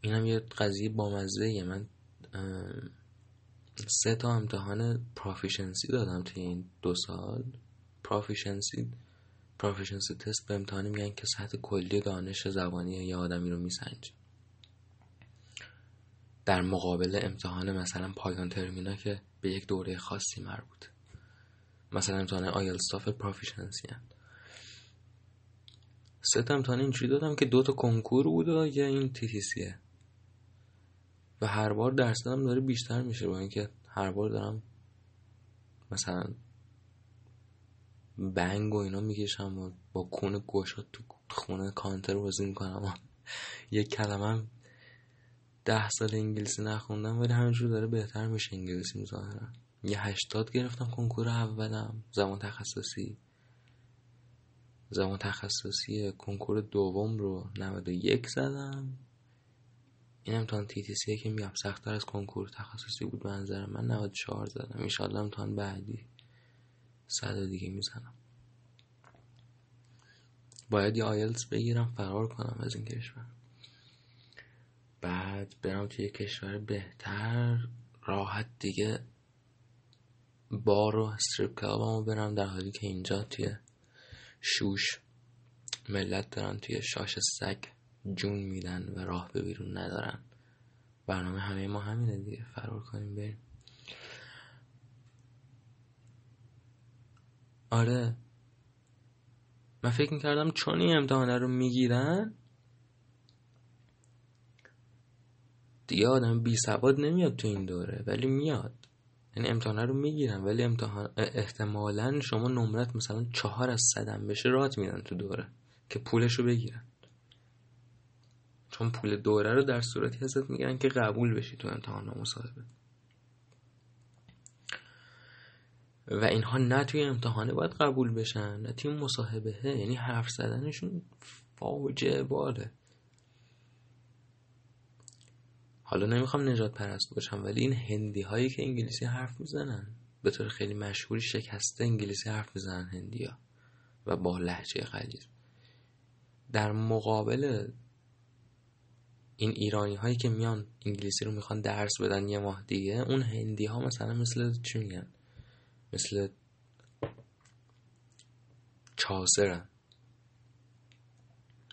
اینم یه قضیه بامزه. من سه تا امتحان پروفیشنسی دادم توی این دو سال. پروفیشنسی پروفیشنسی تست به امتحانی میگن که سطح کلی دانش زبانی یه آدمی رو میسنج، در مقابل امتحان مثلا پایان ترمینا که به یک دوره خاصی مربوطه، مثلا امتحان آیلتس تافل پروفیشنسی هم. سه تا امتحان اینجوری دادم که دو تا کنکور بود و یه این تی تی سیه و هر بار درصدم داره بیشتر میشه، با اینکه هر بار دارم مثلا بنگ و اینا میکشم و با کون گوشات تو خونه کانتر بازی میکنم. یک کلمه هم ده سال انگلیسی نخوندم ولی همینجور داره بهتر میشه انگلیسی میزارم. یه هشتاد گرفتم کنکور اولم زبان تخصصی، زبان تخصصی کنکور دوم رو نود و یک زدم. این امتحان تی تی سی که میگم سخت‌تر از کنکور تخصصی بود به نظر من، نود و چهار زدم. ان شاءالله امتحان بعدی صد دیگه میزنم، باید یه آیلتس بگیرم فرار کنم از این کشور، بعد برم توی کشور بهتر راحت دیگه بار و استریپ کلابمو برم، در حالی که اینجا توی شوش ملت دارن توی شاش سگ جون میدن و راه به بیرون ندارن. برنامه همه ما همینه دیگه، فرار کنیم بریم. آره من فکر میکردم چون این امتحانه رو میگیرن دیگه آدم بی سواد نمیاد تو این دوره، ولی میاد. یعنی امتحانه رو میگیرن ولی امتحان احتمالاً شما نمرت مثلا چهار از صدم بشه رات میدن تو دوره که پولش رو بگیرن، چون پول دوره رو در صورتی ازت میگیرن که قبول بشی تو امتحان و مصاحبه. و اینها نه توی امتحانه باید قبول بشن نه توی مصاحبه، یعنی حرف زدنشون فاجعه باره. حالا نمیخوام نجات پرست باشم ولی این هندی هایی که انگلیسی حرف میزنن به طور خیلی مشهوری شکسته انگلیسی حرف میزنن هندی ها و با لهجه غلیظ، در مقابل این ایرانی هایی که میان انگلیسی رو میخوان درس بدن یه ماه دیگه، اون هندی ها مثلا مثل چی میگن، مثل چاسرن،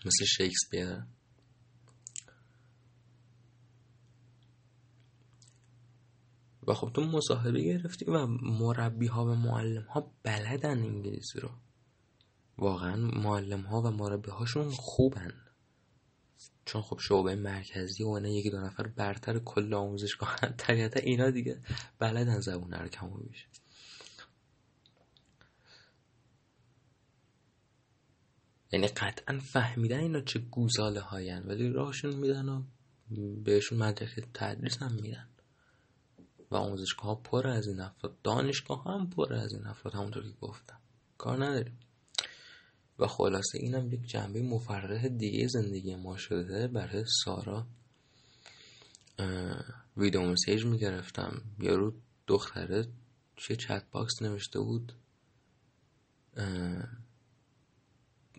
مثل شکسپیرن. و خب تو مصاحبه گرفتی و مربی ها و معلم ها بلدن انگلیسی رو، واقعا معلم ها و مربی هاشون خوبن، چون خب شعبه مرکزی و اونه یکی دو نفر برتر کل آموزشگاه طبیعتا اینا دیگه بلدن زبونه رو کم و بیش. یعنی قطعا فهمیدن اینا چه گوزاله هاین ولی راهشون میدن و بهشون مدرک تدریس هم میدن و آموزشگاه ها پر از این افراد، دانشگاه ها هم پر از این افراد، همونطور که گفتم کار نداریم. و خلاصه اینم یک جنبه مفرح دیگه زندگی ما شده. برای سارا ویدیو مسیج میگرفتم، یارو دختره چه چت باکس نوشته بود،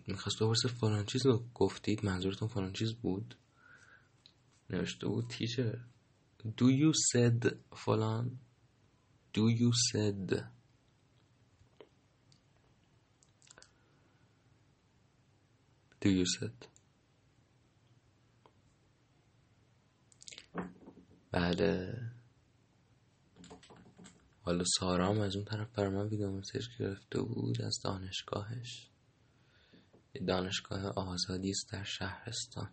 میخواست بپرسه فلان چیز رو گفتید، منظورتون فلان چیز بود، نوشته بود تیچر do you said فلان do you said. Do you said. بله حالا سارا هم از اون طرف برای من ویدیو مسیج گرفته بود از دانشگاهش، دانشگاه آزادی است در شهرستان.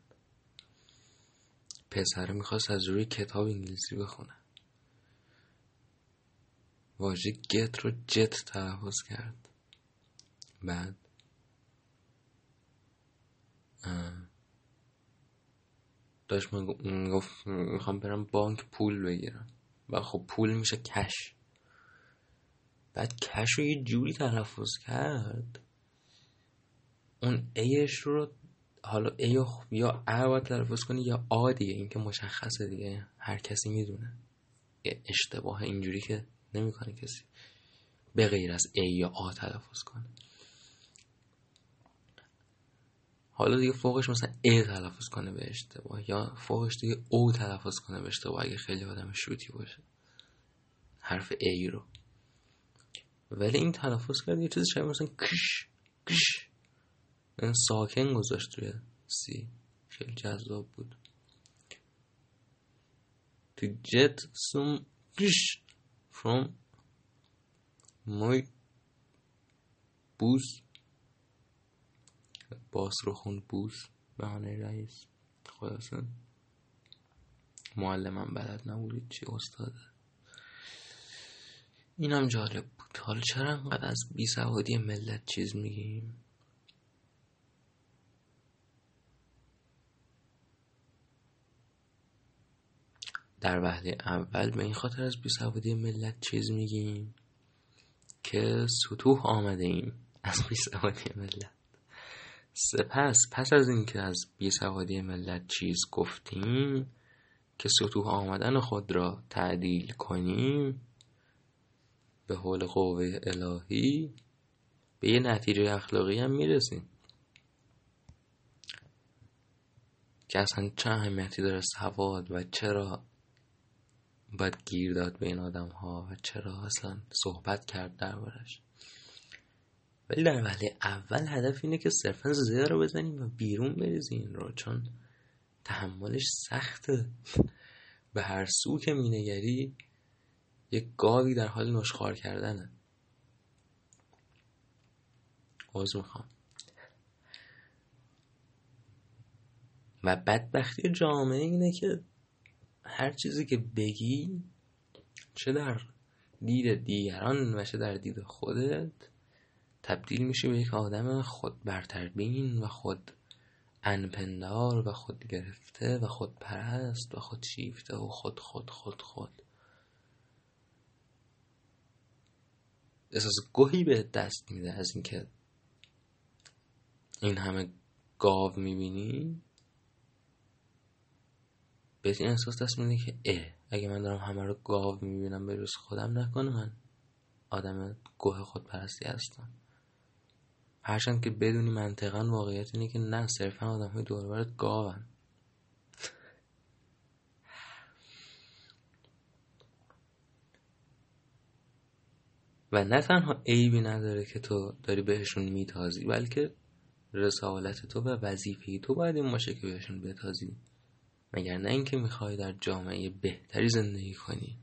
پسره میخواست از روی کتاب انگلیسی بخونه، واژه گت رو جت تلفظ کرد، بعد داشت من گفت میخوام برم بانک پول بگیرم و خب پول میشه کش، بعد کش رو یه جوری تلفظ کرد اون ایش رو، حالا ای خب یا ا رو تلفظ کنی یا آ دیگه، این که مشخصه دیگه هر کسی میدونه، اشتباه اینجوری که نمیکنه کسی به غیر از ای یا آ تلفظ کنه. حالا دیگه فوقش مثلا ای تلفظ کنه به اشتباه یا فوقش دیگه او تلفظ کنه به اشتباه اگه خیلی آدم شوتی باشه حرف ای رو، ولی این تلفظ کرد یه چیزی شبیه مثلا کش کش، این ساکن گذاشت روی سی، خیلی جذاب بود. To get some fish from my booth. باس رو خوند بوس به هنه رئیس، خلاصه معلمم بلد نبودید چی استاده. این هم جالب بود. حالا چرا انقدر از بیسوادی ملت چیز میگیم؟ در وهله اول به این خاطر از بیسوادی ملت چیز میگیم که سطوح آمده ایم از بیسوادی ملت. سپس پس از اینکه از بیسوادی ملت چیز گفتیم که سطوح آمدن خود را تعدیل کنیم، به حول قوه الهی به یه نتیجه اخلاقی هم میرسیم که اصلا چه اهمیتی داره سواد و چرا باید گیر داد به این آدم ها و چرا اصلا صحبت کرد دربارش. ولی در وهله اول هدف اینه که صرفا زیر رو بزنیم و بیرون بریزیم این رو، چون تحملش سخته. به هر سو که مینگری یک گاوی در حال نشخوار کردنه. عذر میخوام. و بدبختی جامعه اینه که هر چیزی که بگی چه در دید دیگران و چه در دید خودت تبدیل میشه به یک آدم خود برتربین و خود انپندار و خود گرفته و خود پرست و خود شیفته و خود خود خود خود احساس گوهی به دست میده از اینکه این همه گاو میبینی. بهت این احساس دست میده که اه اگه من دارم همه رو گاو میبینم به روز خودم نکنه من آدم گوه خودپرستی هستم، هرچند که بدونی منطقا واقعیت اینه که نه، صرفا آدم های دور و برت گاون. و نه تنها عیبی نداره که تو داری بهشون میتازی، بلکه رسالت تو و وظیفه تو باید این باشه که بهشون بتازی، مگر نه اینکه میخوای در جامعه بهتری زندگی کنی.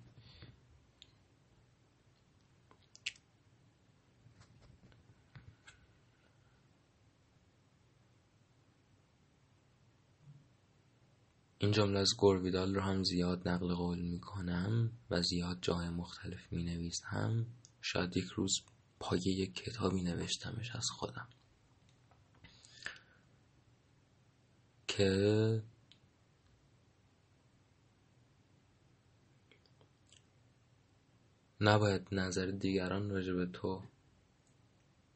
این جمله از گورویدال رو هم زیاد نقل قول میکنم و زیاد جای مختلف مینویسم. شاید یک روز پای یک کتابی نوشتمش از خودم که نباید نظر دیگران راجع به تو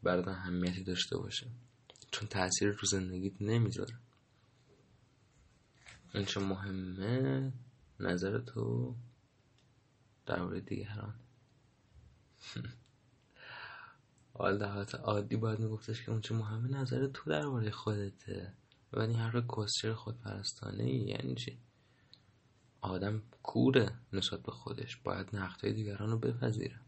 برات اهمیتی داشته باشه، چون تأثیر رو زندگیت نمیذاره. این چه مهمه نظر تو در مورد دیگران. حالت عادی باید میگفتش که اون چه مهمه نظر تو در مورد خودته، ولی هر کسر خودپرستانه. یعنی چی؟ آدم کوره نسبت به خودش، باید نقدهای دیگران رو بپذیره.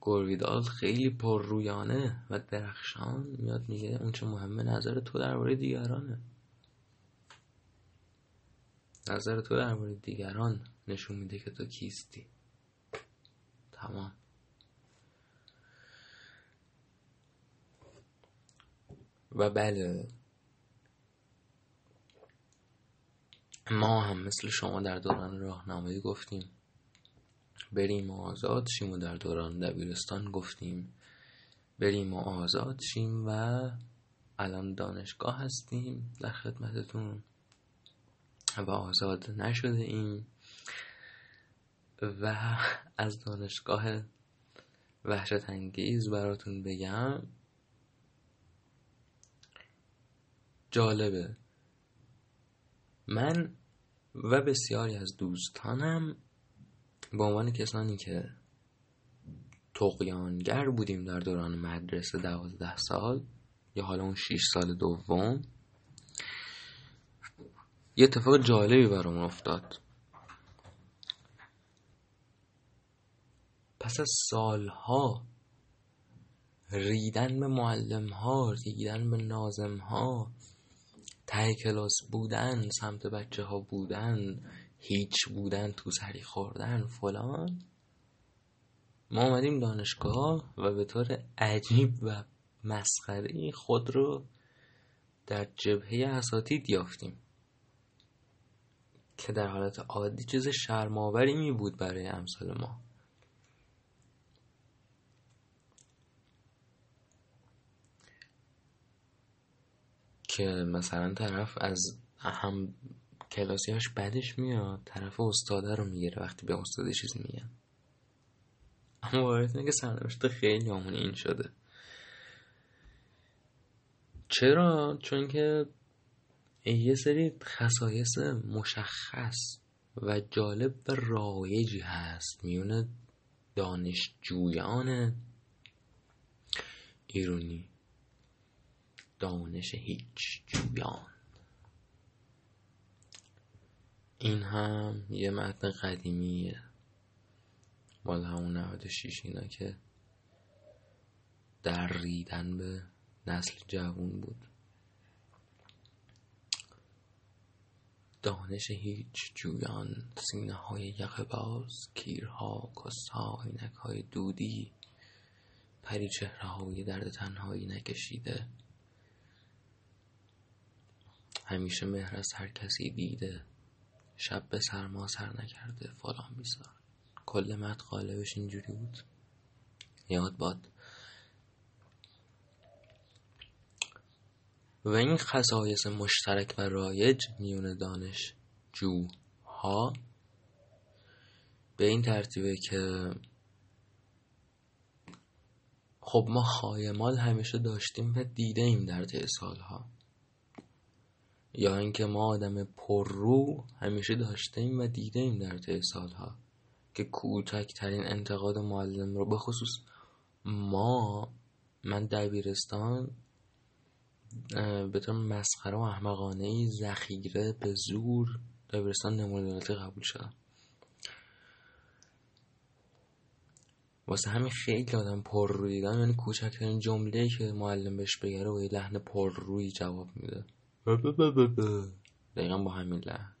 گورویدال خیلی پر رویانه و درخشان میاد میگه اون چه مهمه نظر تو درباره دیگرانه. نظر تو درباره دیگران نشون میده که تو کیستی. تمام. و بله، ما هم مثل شما در دوران راهنمایی گفتیم بریم و آزاد شیم و در دوران دبیرستان گفتیم بریم و آزاد شیم و الان دانشگاه هستیم در خدمتتون و آزاد نشده ایم و از دانشگاه وحشت انگیز براتون بگم جالبه. من و بسیاری از دوستانم به عنوان کسانی که طغیانگر بودیم در دوران مدرسه دوازده سال یا حالا اون شیش سال دوم، یه اتفاق جالبی برام افتاد. پس از سالها ریدن به معلم‌ها، ریدن به ناظم‌ها، ته کلاس بودن، سمت بچه ها بودن، هیچ بودن، تو سری خوردن فلان، ما اومدیم دانشگاه و به طور عجیب و مسخره‌ای خود رو در جبهه اساتید یافتیم که در حالت عادی چیز شرم‌آوری می بود برای امثال ما. که مثلا طرف از هم کلاسیاش بعدش میاد طرف استاده رو میگیره وقتی به استاده چیز میگن. اما واقعیت اینه که سرنوشت خیلی همون این شده. چرا؟ چون که یه سری خصایص مشخص و جالب و رایجی هست میونه دانشجویان ایرانی، دانش هیچ جویان. این هم یه متن قدیمیه مال همون نود و شش اینا که در ریدن به نسل جوان بود. دانش هیچ جویان، سینه های یقه باز، کیرها، کسها، اینک های دودی، پری چهره های درد تنهایی نکشیده، همیشه مهر از هر کسی دیده، شب به سرما سر نکرده فلان بیزار. کل مد قالبش اینجوری بود. یاد باد. و این خصایص مشترک و رایج میون دانشجوها به این ترتیبه که خب ما خایمال همیشه داشتیم و دیدیم در طی سالها، یا اینکه ما آدم پررو همیشه داشتیم و دیدیم در طی سالها که کوچکترین انتقاد معلم رو، به خصوص ما من دبیرستان به طور مسخره و احمقانه‌ای ذخیره به زور دبیرستان نمونه دولتی قبول شدم. واسه همین خیلی آدم پررو دیدم، یعنی کوچکترین جمله‌ای که معلم بهش بگره و یه لحن پررویی جواب میده. دقیقا با همین لحن.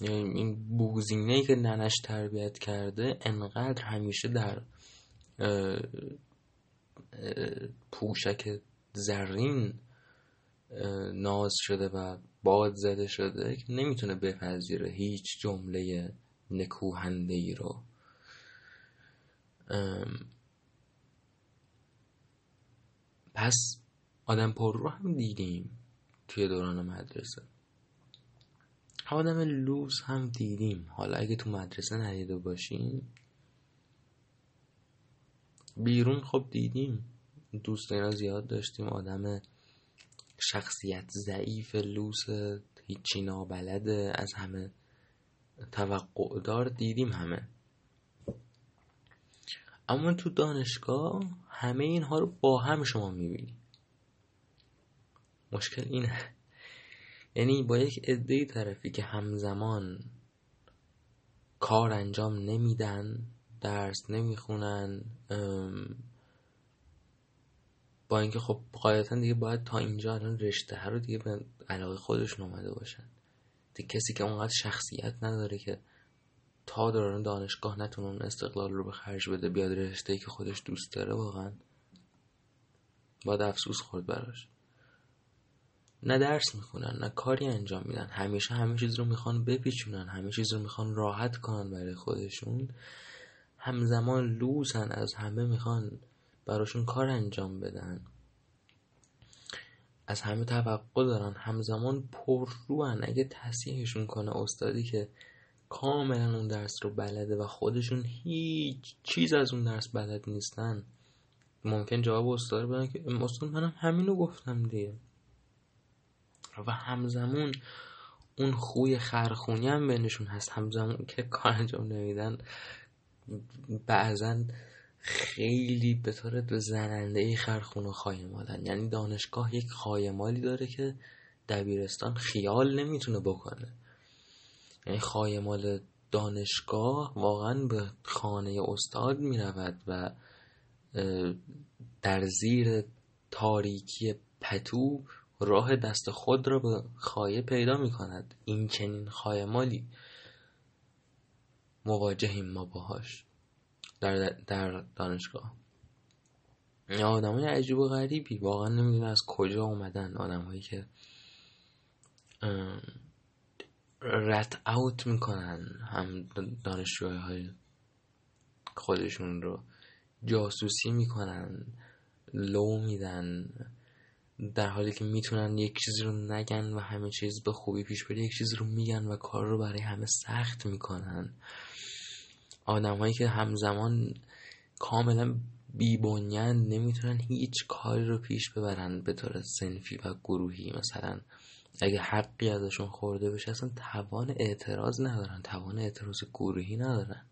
یعنی این بوزینهی که ننش تربیت کرده انقدر همیشه در اه اه پوشک زرین ناز شده و باد زده شده که نمیتونه بپذیره هیچ جمله نکوهنده‌ای رو. پس آدم پر رو هم دیدیم توی دوران مدرسه، آدم لوس هم دیدیم. حالا اگه تو مدرسه ندیده باشیم بیرون خب دیدیم، دوست اینا زیاد داشتیم، آدم شخصیت ضعیف لوس هیچی نابلده از همه توقع دار دیدیم همه. اما تو دانشگاه همه اینها رو با هم شما میبینی. مشکل اینه، یعنی با یک عده‌ای طرفی که همزمان کار انجام نمیدن، درس نمیخونن، با اینکه خب قاعدتا دیگه باید تا اینجا الان رشته رو دیگه به علاقه خودشون اومده باشن دیگه. کسی که اونقدر شخصیت نداره که تا دوران دانشگاه نتونه اون استقلال رو به خرج بده بیاد رشته‌ای که خودش دوست داره، واقعا باید افسوس خورد براش. نه درس میخونن، نه کاری انجام میدن، همیشه همه چیز رو میخوان بپیچونن، همه چیز رو میخوان راحت کنن برای خودشون، همزمان لوسن، از همه میخوان براشون کار انجام بدن، از همه توقع دارن، همزمان پر روان. اگه تصحیحشون کنه استادی که کاملا اون درس رو بلده و خودشون هیچ چیز از اون درس بلد نیستن، ممکن جواب استاد رو بدن که استاد منم همینو گفتم دیگه. و همزمان اون خوی خرخونی هم بینشون هست، همزمان که کار انجام نمیدن، بعضا خیلی به طور زنندهی خرخون و خایمالن. یعنی دانشگاه یک خایمالی داره که دبیرستان خیال نمیتونه بکنه. یعنی خایمال دانشگاه واقعا به خانه استاد میرود و در زیر تاریکی پتو راه دست خود را به خایه پیدا می کند. این چنین خایمالی مواجهیم ما باهاش در, در دانشگاه. آدم های عجیب و غریبی، واقعا نمیدونه از کجا اومدن. آدم هایی که رت اوت می کنن هم دانشجوهای های خودشون رو، جاسوسی می کنن، لو میدن، در حالی که میتونن یک چیزی رو نگن و همه چیز به خوبی پیش بره، یک چیز رو میگن و کار رو برای همه سخت میکنن. آدم هایی که همزمان کاملا بی‌بنیان، نمیتونن هیچ کاری رو پیش ببرن به طور صنفی و گروهی. مثلا اگه حقی ازشون خورده بشه اصلا توان اعتراض ندارن، توان اعتراض گروهی ندارن.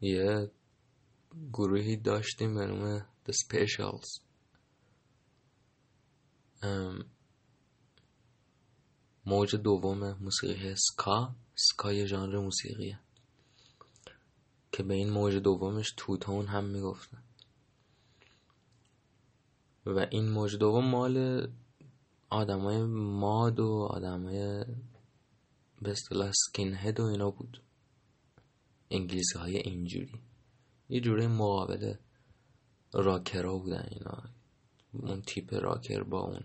یه گروهی داشتیم به نام The Specials. موج دوم موسیقی سکا، سکا یه ژانر موسیقیه که به این موج دومش توتون هم میگفتن و این موج دوم مال آدمای ماد و آدمای به اصطلاح سکین هد و اینا بود، انگلیسی های اینجوری، یه جوره مقابل راکرها بودن اینا. اون تیپ راکر با اون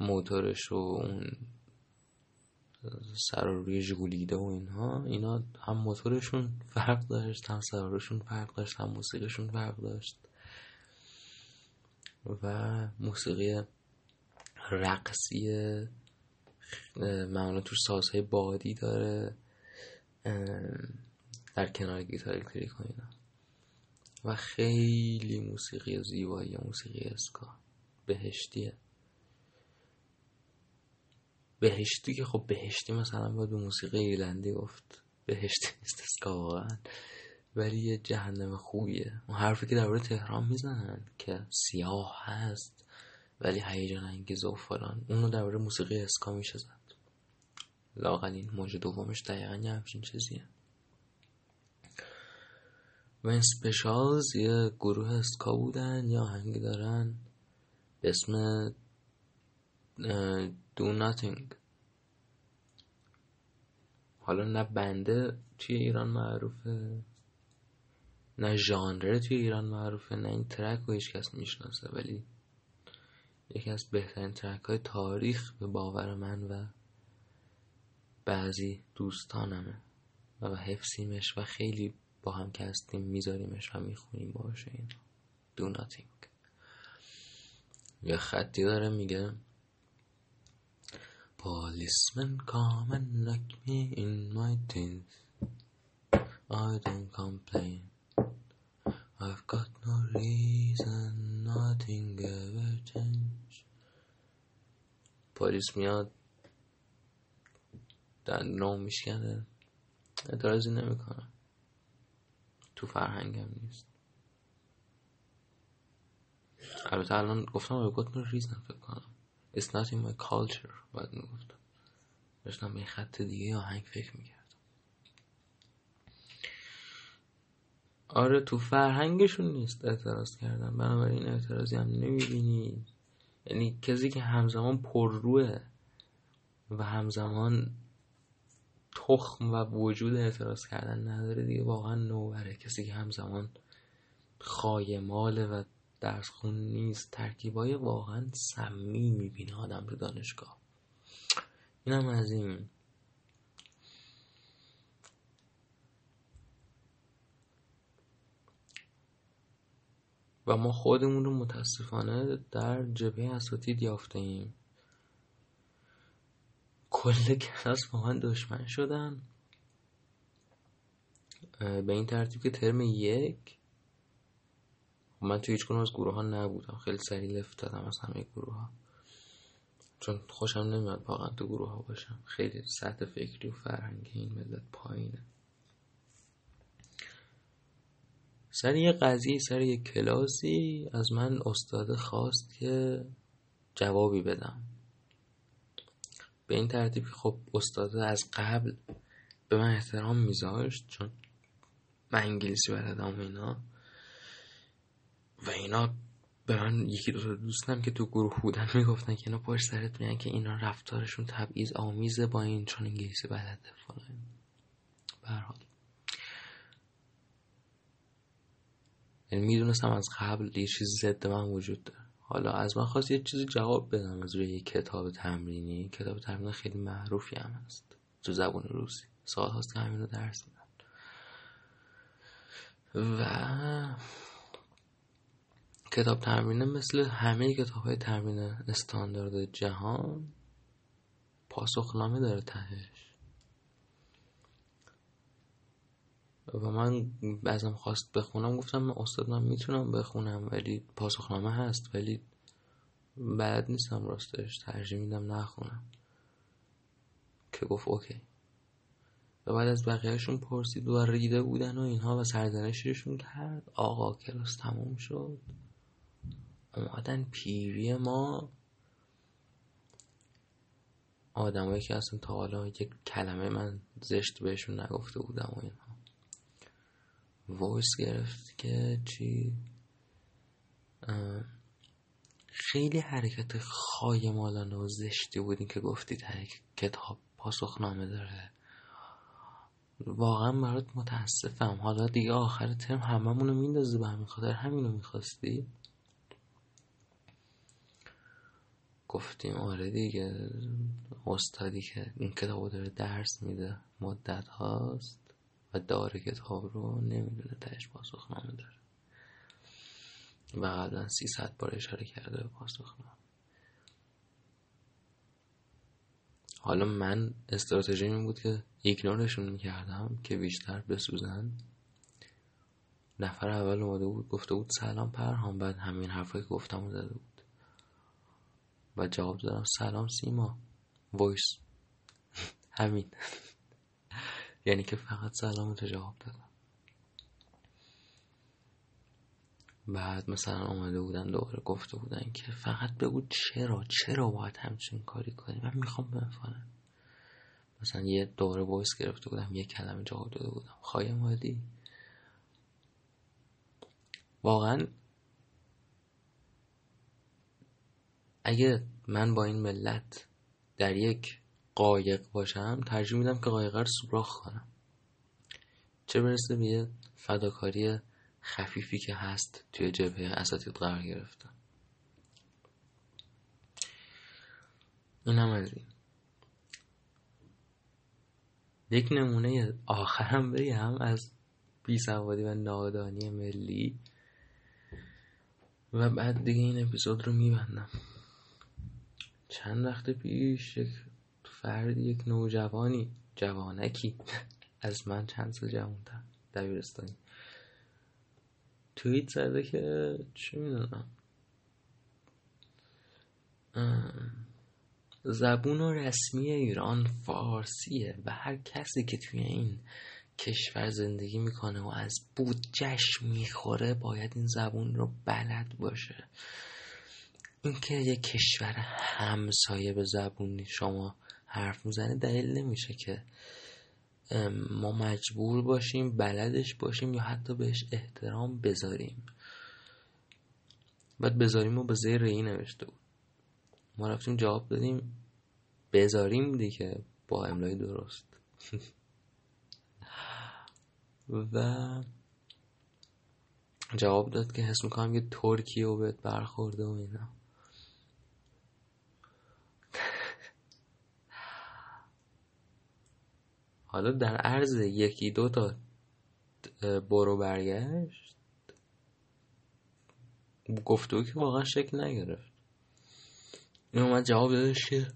موتورش و اون سر و روی ژولیده و اینها، اینا هم موتورشون فرق داشت، هم سر و رویشون فرق داشت، هم موسیقیشون فرق داشت و موسیقی رقصیه، معمولا توش سازهای بادی داره در کنار گیتار الکتریک و اینا و خیلی موسیقی زیبایی، موسیقی اسکا بهشتیه. بهشتی که خب بهشتی مثلا باید به موسیقی ایرلندی گفت بهشتی نیست اسکا واقعا، ولی یه جهنم خوبیه. اون حرفی که درباره تهران میزنن که سیاه هست ولی هیجان انگیز و فلان، اونو درباره موسیقی اسکا میشه زد. لااقل این موج دومش دقیقاً یه همچین چیزیه. و این سپشالز یه گروه اسکا بودن، یه آهنگی دارن به اسم Do Nothing. حالا نه بنده توی ایران معروفه نه ژانره توی ایران معروفه، نه این ترک رو هیچ کس میشناسه، ولی یکی از بهترین ترک های تاریخ به باور من و بعضی دوستانمه و حفظیمش و خیلی با هم که هستیم میذاریمش و میخونیم باشه. این Do Nothing یه خطی داره میگه Policemen come and knock me in my teeth, I don't complain, I've got no reason, nothing ever change. پلیس میاد دندونم میشکنه، اعتراضی نمیکنه، تو فرهنگم نیست. البته الان گفتم باید گفتم ریز نفکر کنم It's not in my culture باید میگفتم، داشتم به خط دیگه آهنگ فکر میکردم. آره تو فرهنگشون نیست اعتراض کردن، بنابراین اعتراضی هم نمیبینی. یعنی کسی که همزمان پرروه و همزمان تخم و وجود اعتراض کردن نداره دیگه واقعا نوبره. کسی که همزمان خایماله و درس خون نیست، ترکیبای واقعا سمی میبینه آدم تو دانشگاه. اینم از این. و ما خودمون رو متاسفانه در جبهه اساتید یافتیم. کل کلاس با من دشمن شدن به این ترتیب که ترم یک من توی هیچ کنون از گروه ها نبودم، خیلی سریع لفت دادم از همه گروه ها، چون خوشم نمیاد واقعا تو گروه ها باشم. خیلی سطح فکری و فرهنگی این ملت پایینه. سر یه قضیه، سر یه کلاسی از من استاد خواست که جوابی بدم به این ترتیب که خب استاد از قبل به من احترام میذاشت چون من انگلیسی بلدم و اینا و اینا به من یکی دو تا دوستم که تو گروه بودن میگفتن که اینا پشت سرت میان که اینا رفتارشون تبعیض آمیزه با این چون انگلیسی بلده فلان. به هر حال یعنی میدونستم از قبل یه چیز ضد من وجود داره. حالا از من خواست یه چیزی جواب بدم از روی یه کتاب تمرینی. کتاب تمرینی خیلی معروفی هم هست تو زبان روسی، ساعت هاست که همین رو درس میدن و کتاب تمرینه مثل همه کتاب های تمرین استاندارد جهان پاسخنامه داره تهش و من بعضم خواست بخونم، گفتم من استاد من میتونم بخونم ولی پاسخنامه هست ولی بلد نیستم راستش، ترجیح میدم نخونم. که گفت اوکی. و بعد از بقیهشون پرسید و ریده بودن و اینها و سرزنششون کرد. آقا کلاس تموم شد، اومدن پیوی ما آدمایی که اصلا تا حالا یک کلمه من زشت بهشون نگفته بودم و اینها وایس گرفت که چی خیلی حرکت خایمالانه و زشتی بود این که گفتید کتاب پاسخنامه داره، واقعا برات متاسفم. حالا دیگه آخر ترم هممونو میندازه به همین خاطر همینو میخواستی؟ گفتیم آره دیگه، استادی که این کتابو داره درس میده مدت هاست و داره کتاب رو نمیدونه تهش پاسخنامه داره و قبلا سیصد بار اشاره کرده به پاسخنامه. حالا من استراتژیم این بود که ایگنورشون میکردم که بیشتر بسوزن. نفر اول اومده بود گفته بود سلام پرهام، بعد همین حرفایی که گفتم رو زده بود و جواب دادم سلام سیما وایس همین یعنی که فقط سلام رو جواب دادم. بعد مثلا اومده بودن دوباره گفته بودن که فقط بگو چرا چرا باید همچین کاری کنی، من میخوام بفهمم. مثلا یه دوره وایس گرفته بودم یه کلمه جواب داده بودم خایم عادی. واقعا اگه من با این ملت در یک قایق باشم ترجیح میدم که قایقه رو سوراخ کنم چه برسه به یه فداکاری خفیفی که هست توی جبهه اساتید قرار گرفتن. این هم از این. یک نمونه آخرم بگم از بیسوادی و نادانی ملی و بعد دیگه این اپیزود رو میبندم. چند وقت پیش یک فرد، یک نوجوانی جوانکی از من چند سال جوان‌تر دبیرستانی توییت زده که چی میدونم زبون رسمی ایران فارسیه و هر کسی که توی این کشور زندگی میکنه و از بودجش میخوره باید این زبون رو بلد باشه. اینکه یک کشور همسایه به زبون شما حرف میزنه دلیل نمیشه که ما مجبور باشیم بلدش باشیم یا حتی بهش احترام بذاریم. بعد بذاریم و به زیر رئی نوشته بود، ما رفتیم جواب دادیم بذاریم دیگه با املای درست. و جواب داد که حس میکنم یه ترکیه و بهت برخورده و اینا. حالا در عرض یکی دو تا برو برگشت گفتگو که واقعا شکل نگرفت. این اومد جواب دادش که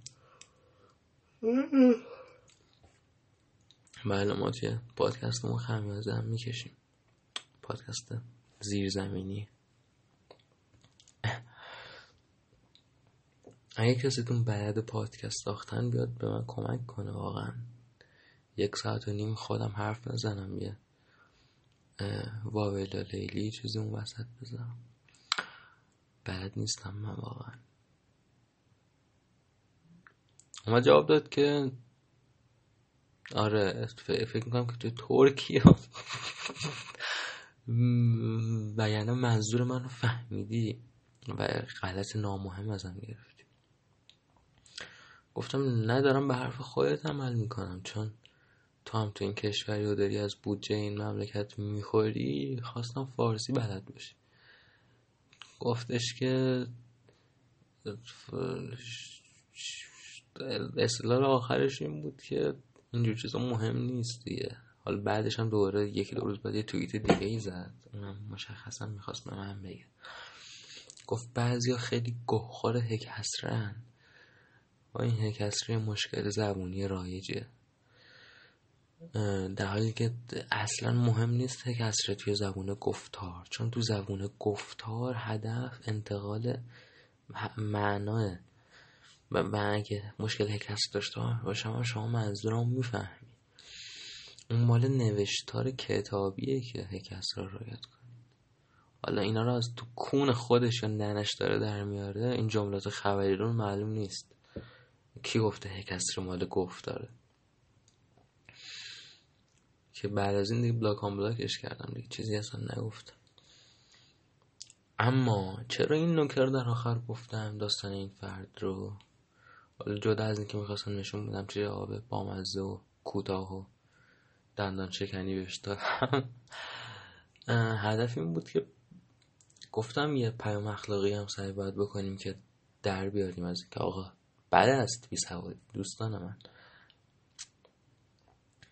بله ما توی پادکست ما خمیازه هم میکشیم، پادکست زیرزمینی. اگه کسیتون بلد پادکست ساختن بیاد به من کمک کنه، واقعا یک ساعت و نیم خودم حرف نزنم، یه واویلا لیلی چیزی اون وسط بزنم. بلد نیستم من واقعا. اما جواب داد که آره فکر میکنم که تو ترکیه و یعنی منظور من رو فهمیدی و غلط نامهم ازم گرفتی. گفتم ندارم به حرف خودت عمل میکنم، چون تو هم تو این کشوری و داری از بودجه این مملکت میخوری، خواستم فارسی بلد باشی. گفتش که اصطلاح آخرش این بود که اینجور چیزا مهم نیست دیگه. حالا بعدش هم دوباره یکی دو روز بعد یه توییت دیگه ای زد، اونم مشخصا میخواست به من بگه. گفت بعضیا خیلی گوهخوار هکسرن و این هکسری مشکل زبونی رایجه، در حالی که اصلا مهم نیست هکسری توی زبون گفتار، چون تو زبون گفتار هدف انتقال معناه. و من اگه مشکل هکسری داشته باشم شما منظورم میفهمی. اون مال نوشتار کتابیه که هکسری را رعایت کنید. حالا اینا رو از تو کون خودش یا ننش داره در میاره، این جملات خبری رو معلوم نیست کی گفته هکسری مال گفت داره. که بعد از این دیگه بلاک آن بلاکش کردم، دیگه چیزی اصلا نگفتم. اما چرا این نکته رو در آخر گفتم داستان این فرد رو؟ جدا از این که میخواستم نشون بدم چه جواب بامزه و کوتاه و دندان شکنی بهش دادم، هدف این بود که گفتم یه پیام اخلاقی هم سعی باید بکنیم که در بیاریم از اینکه آقا بد است بیسوادی. دوستان من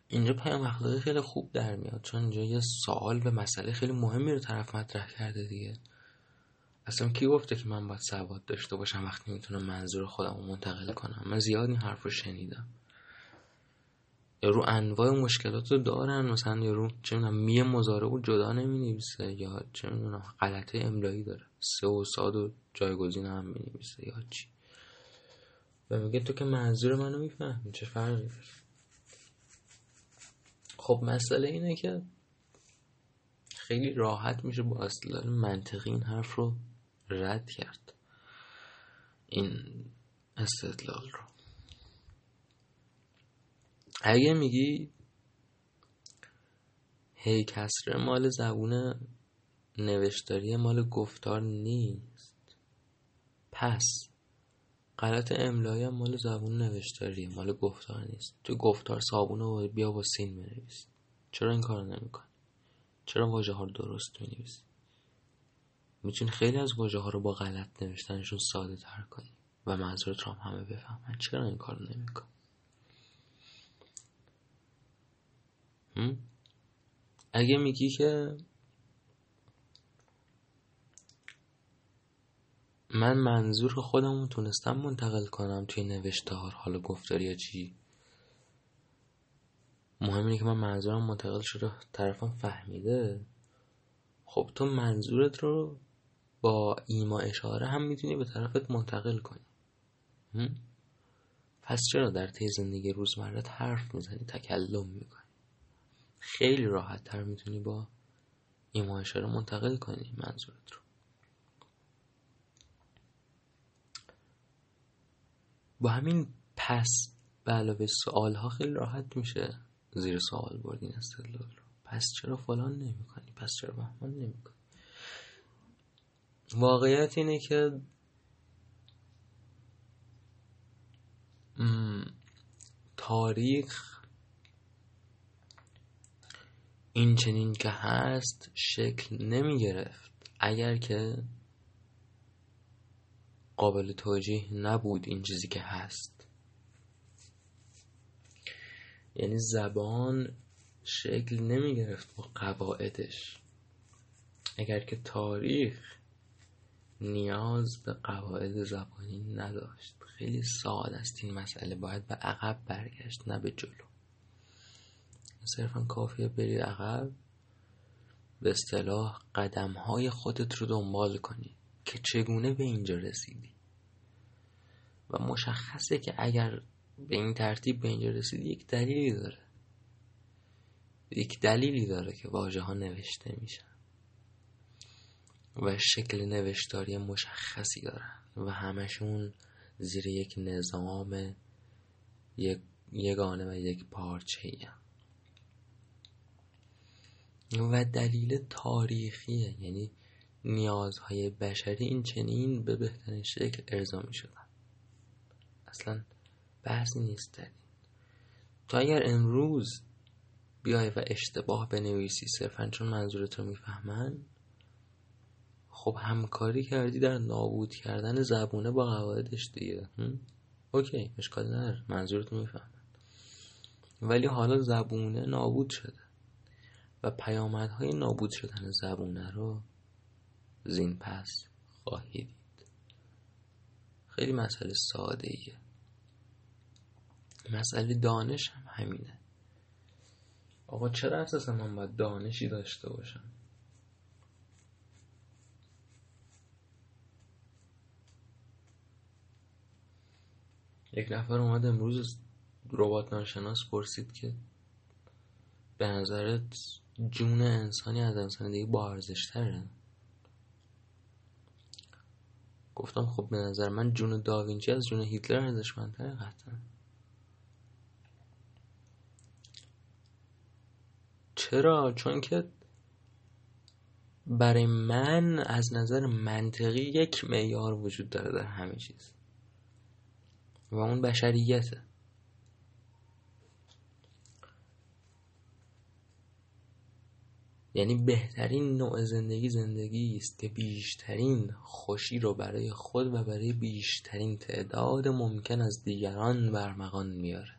اینجا پیام اخلاقی خیلی خوب در میاد، چون اینجا یه سوال به مسئله خیلی مهمی رو طرف مطرح کرده دیگه. اصلا کی گفته که من باید سواد داشته باشم وقتی میتونم منظور خودم رو منتقل کنم؟ من زیاد این حرف رو شنیدم. یارو انواع مشکلات رو دارن، مثلا یارو چه میدونم می مضارع رو جدا نمینویسه، یا چه میدونم غلطه املایی داره، سه و صاد و جایگزین هم مینویسه یا چی، و میگه تو که منظور منو میفهمی چه فرقی داره. خب مسئله اینه که خیلی راحت میشه با اصطلاح منطقی این حرف رو رد کرد، این استدلال رو. اگه میگی هی کسره مال زبون نوشتاری مال گفتار نیست، پس غلط املایی هم مال زبون نوشتاری مال گفتار نیست. تو گفتار صابون رو بیا با سین بنویس، چرا این کارو نمیکنی؟ چرا واژه ها رو درست می‌نویسی؟ می‌تونی خیلی از واژه ها رو با غلط نوشتنشون ساده تر کنی و منظورت رو هم همه بفهمن. چرا این کارو نمی‌کنی؟ اگه میگی که من منظور خودمون تونستم منتقل کنم توی نوشتار، حالا گفتاری یا چی، مهم اینه که من منظورم منتقل شده، طرفم فهمیده. خب تو منظورت رو با ایما اشاره هم میتونی به طرفت منتقل کنی. پس چرا در طی زندگی روزمرت حرف میزنی، تکلم میکنی؟ خیلی راحت تر میتونی با ایما اشاره منتقل کنی منظورت رو. با همین پس به علاوه سوال ها خیلی راحت میشه زیر سوال بردین استدلال رو. پس چرا فلان نمی کنی؟ پس چرا بهمان نمی کنی؟ واقعیت اینه که تاریخ این چنین که هست شکل نمی گرفت اگر که قابل توجیه نبود این چیزی که هست. یعنی زبان شکل نمی گرفت با قواعدش اگر که تاریخ نیاز به قواعد زبانی نداشت. خیلی ساده است این مسئله، باید به عقب برگشت نه به جلو. صرفا کافیه بری عقب، به اصطلاح قدم های خودت رو دنبال کنی که چگونه به اینجا رسیدی و مشخصه که اگر به این ترتیب به اینجا رسیدی یک دلیلی داره، یک دلیلی داره که واژه ها نوشته میشن و شکل نوشتاری مشخصی دارن و همشون زیر یک نظام یک یگانه و یک پارچه‌ای و دلیل تاریخیه. یعنی نیازهای بشری این چنین به بهترین شکل ارضا می شدن. اصلا بحث نیست داریم. تو اگر امروز بیای و اشتباه بنویسی صرفا چون منظورت رو می فهمن، خب همکاری کردی در نابود کردن زبونه با قواعدش دیگه. اوکی، مشکلی نداره، منظورت رو می فهمن. ولی حالا زبونه نابود شده و پیامدهای نابود شدن زبونه رو زین پس خواهید دید. خیلی مسئله ساده ایه. مسئله دانش هم همینه. آقا چرا اساسا من باید دانشی داشته باشم؟ یک نفر اومد امروز ربات ناشناس پرسید که به نظرت جون انسانی از انسان دیگه با ارزش‌تره؟ گفتم خب به نظر من جون داوینچی از جون هیتلر ارزشمندتره قطعا. چرا؟ چون که برای من از نظر منطقی یک معیار وجود داره در همه چیز و اون بشریته. یعنی بهترین نوع زندگی زندگی است که بیشترین خوشی رو برای خود و برای بیشترین تعداد ممکن از دیگران برمغان میاره.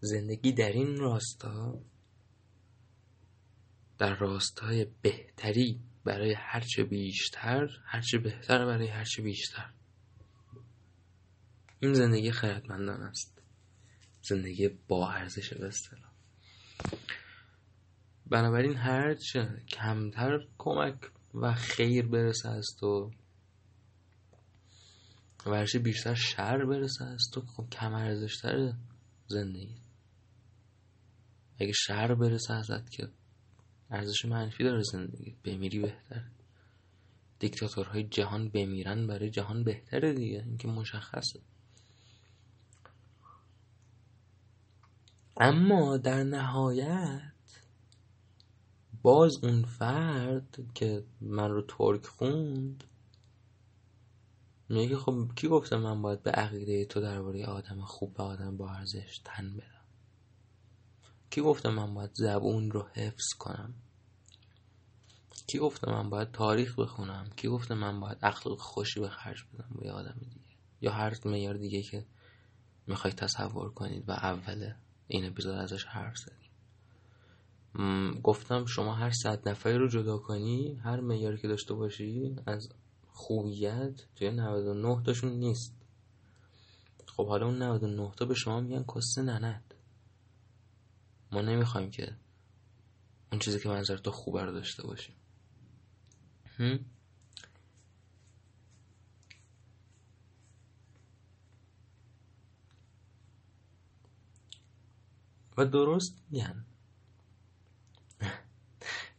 زندگی در این راستا، در راستای بهتری برای هرچه بیشتر، هرچه بهتر برای هرچه بیشتر، این زندگی خیرتمندان است، زندگی با ارزش به اصطلاح. بنابراین هرچه کمتر کمک و خیر برسه از تو و هرچه بیشتر شر برسه از تو، خب کم ارزشتره زندگی. اگه شر برسه ازت که ارزش منفی داره زندگی، بمیری بهتره. دیکتاتورهای جهان بمیرن برای جهان بهتره دیگه، این که مشخصه. اما در نهایت باز اون فرد که من رو ترک خوند میگه خب کی گفته من باید به عقیده تو درباره آدم خوب و آدم با ارزش تن بدم؟ کی گفته من باید زبون رو حفظ کنم؟ کی گفته من باید تاریخ بخونم؟ کی گفته من باید اخلاق خوشی به خرج بدم با یه آدم دیگه یا هر معیار دیگه که میخواید تصور کنید؟ و اول این اپیزود ازش حرف زدیم. گفتم شما هر صد نفری رو جدا کنی، هر معیاری که داشته باشی از خوبیت، توی نود و نه تاشون نیست. خب حالا اون نود و نه تا به شما میگن کسه نند. ما نمیخوایم که اون چیزی که منظر تو خوبه رو داشته باشیم. هم؟ و درست میگن.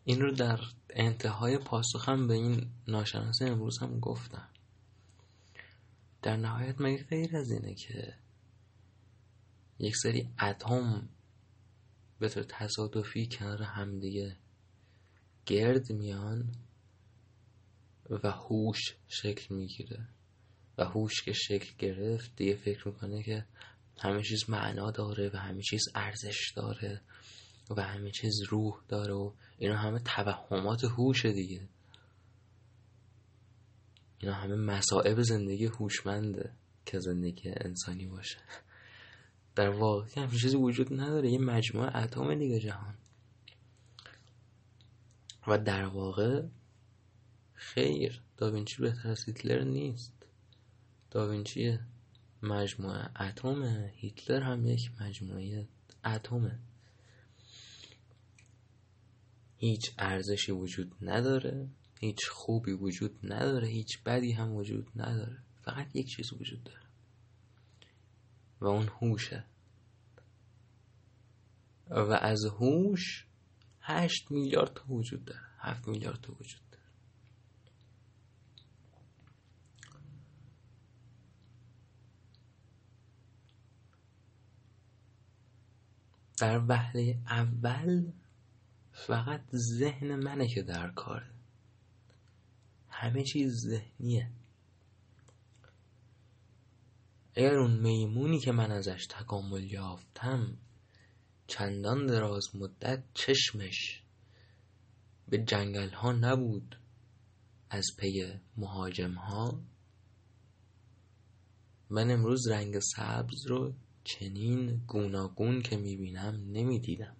این رو در انتهای پاسخم به این ناشناسه امروز هم گفتم. در نهایت مگه غیر از اینه که یک سری اتم به طور تصادفی کنار همدیگه گرد میان و هوش شکل میگیره و هوش که شکل گرفت دیگه فکر میکنه که همه چیز معنا داره و همه چیز ارزش داره و همه چیز روح داره و اینا همه توهمات هوشه دیگه. اینا همه مصائب زندگی هوشمنده که زندگی انسانی باشه. در واقع همچین چیزی وجود نداره، یه مجموعه اتم دیگه جهان. و در واقع خیر، داوینچی بهتر از هیتلر نیست. داوینچی مجموعه اتمه، هیتلر هم یک مجموعه اتمه. هیچ ارزشی وجود نداره، هیچ خوبی وجود نداره، هیچ بدی هم وجود نداره، فقط یک چیز وجود داره و اون هوشه. و از هوش هشت میلیارد تا وجود داره، هفت میلیارد تا وجود داره. در وهله اول فقط ذهن منه که در کاره، همه چیز ذهنیه. اگر اون میمونی که من ازش تکامل یافتم چندان دراز مدت چشمش به جنگل ها نبود از پی مهاجم ها، من امروز رنگ سبز رو چنین گوناگون که میبینم نمیدیدم.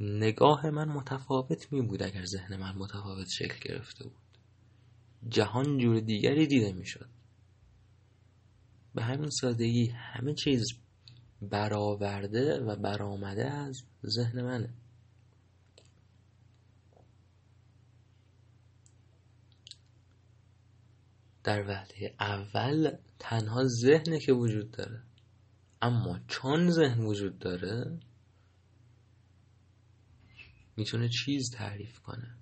نگاه من متفاوت می بود اگر ذهن من متفاوت شکل گرفته بود. جهان جور دیگری دیده می شد. به همین سادگی همه چیز برآورده و برآمده از ذهن منه. در وهله اول تنها ذهنه که وجود داره، اما چون ذهن وجود داره میتونه چیز تعریف کنه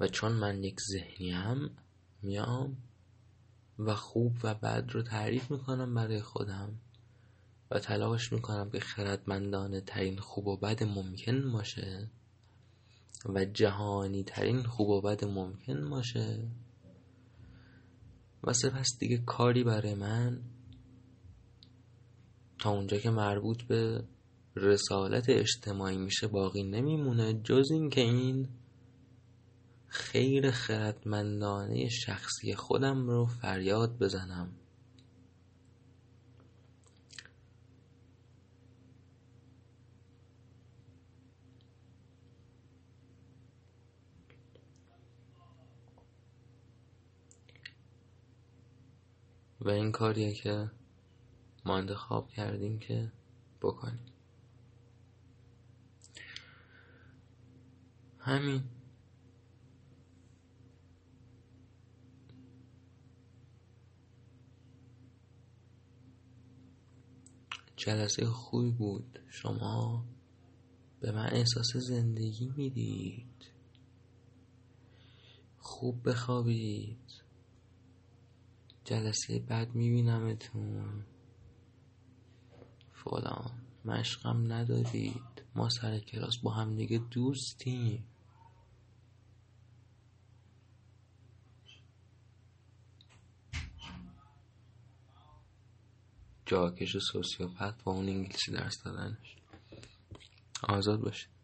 و چون من یک ذهنیم میام و خوب و بد رو تعریف میکنم برای خودم و تلاش میکنم که خردمندانه ترین خوب و بد ممکن باشه و جهانی ترین خوب و بد ممکن باشه و سپس دیگه کاری برای من تا اونجا که مربوط به رسالت اجتماعی میشه باقی نمیمونه جز این که این خیر خردمندانه شخصی خودم رو فریاد بزنم. و این کاریه که ما انتخاب کردیم که بکنیم. همین. جلسه خوبی بود. شما به من احساس زندگی میدید. خوب بخوابید. جلسه بعد میبینمتون. فلان. مشقم ندارید. ما سر کلاس با هم دیگه دوستیم. جاکش سوسیوپت و اون انگلیسی درس دادنش. آزاد باشه.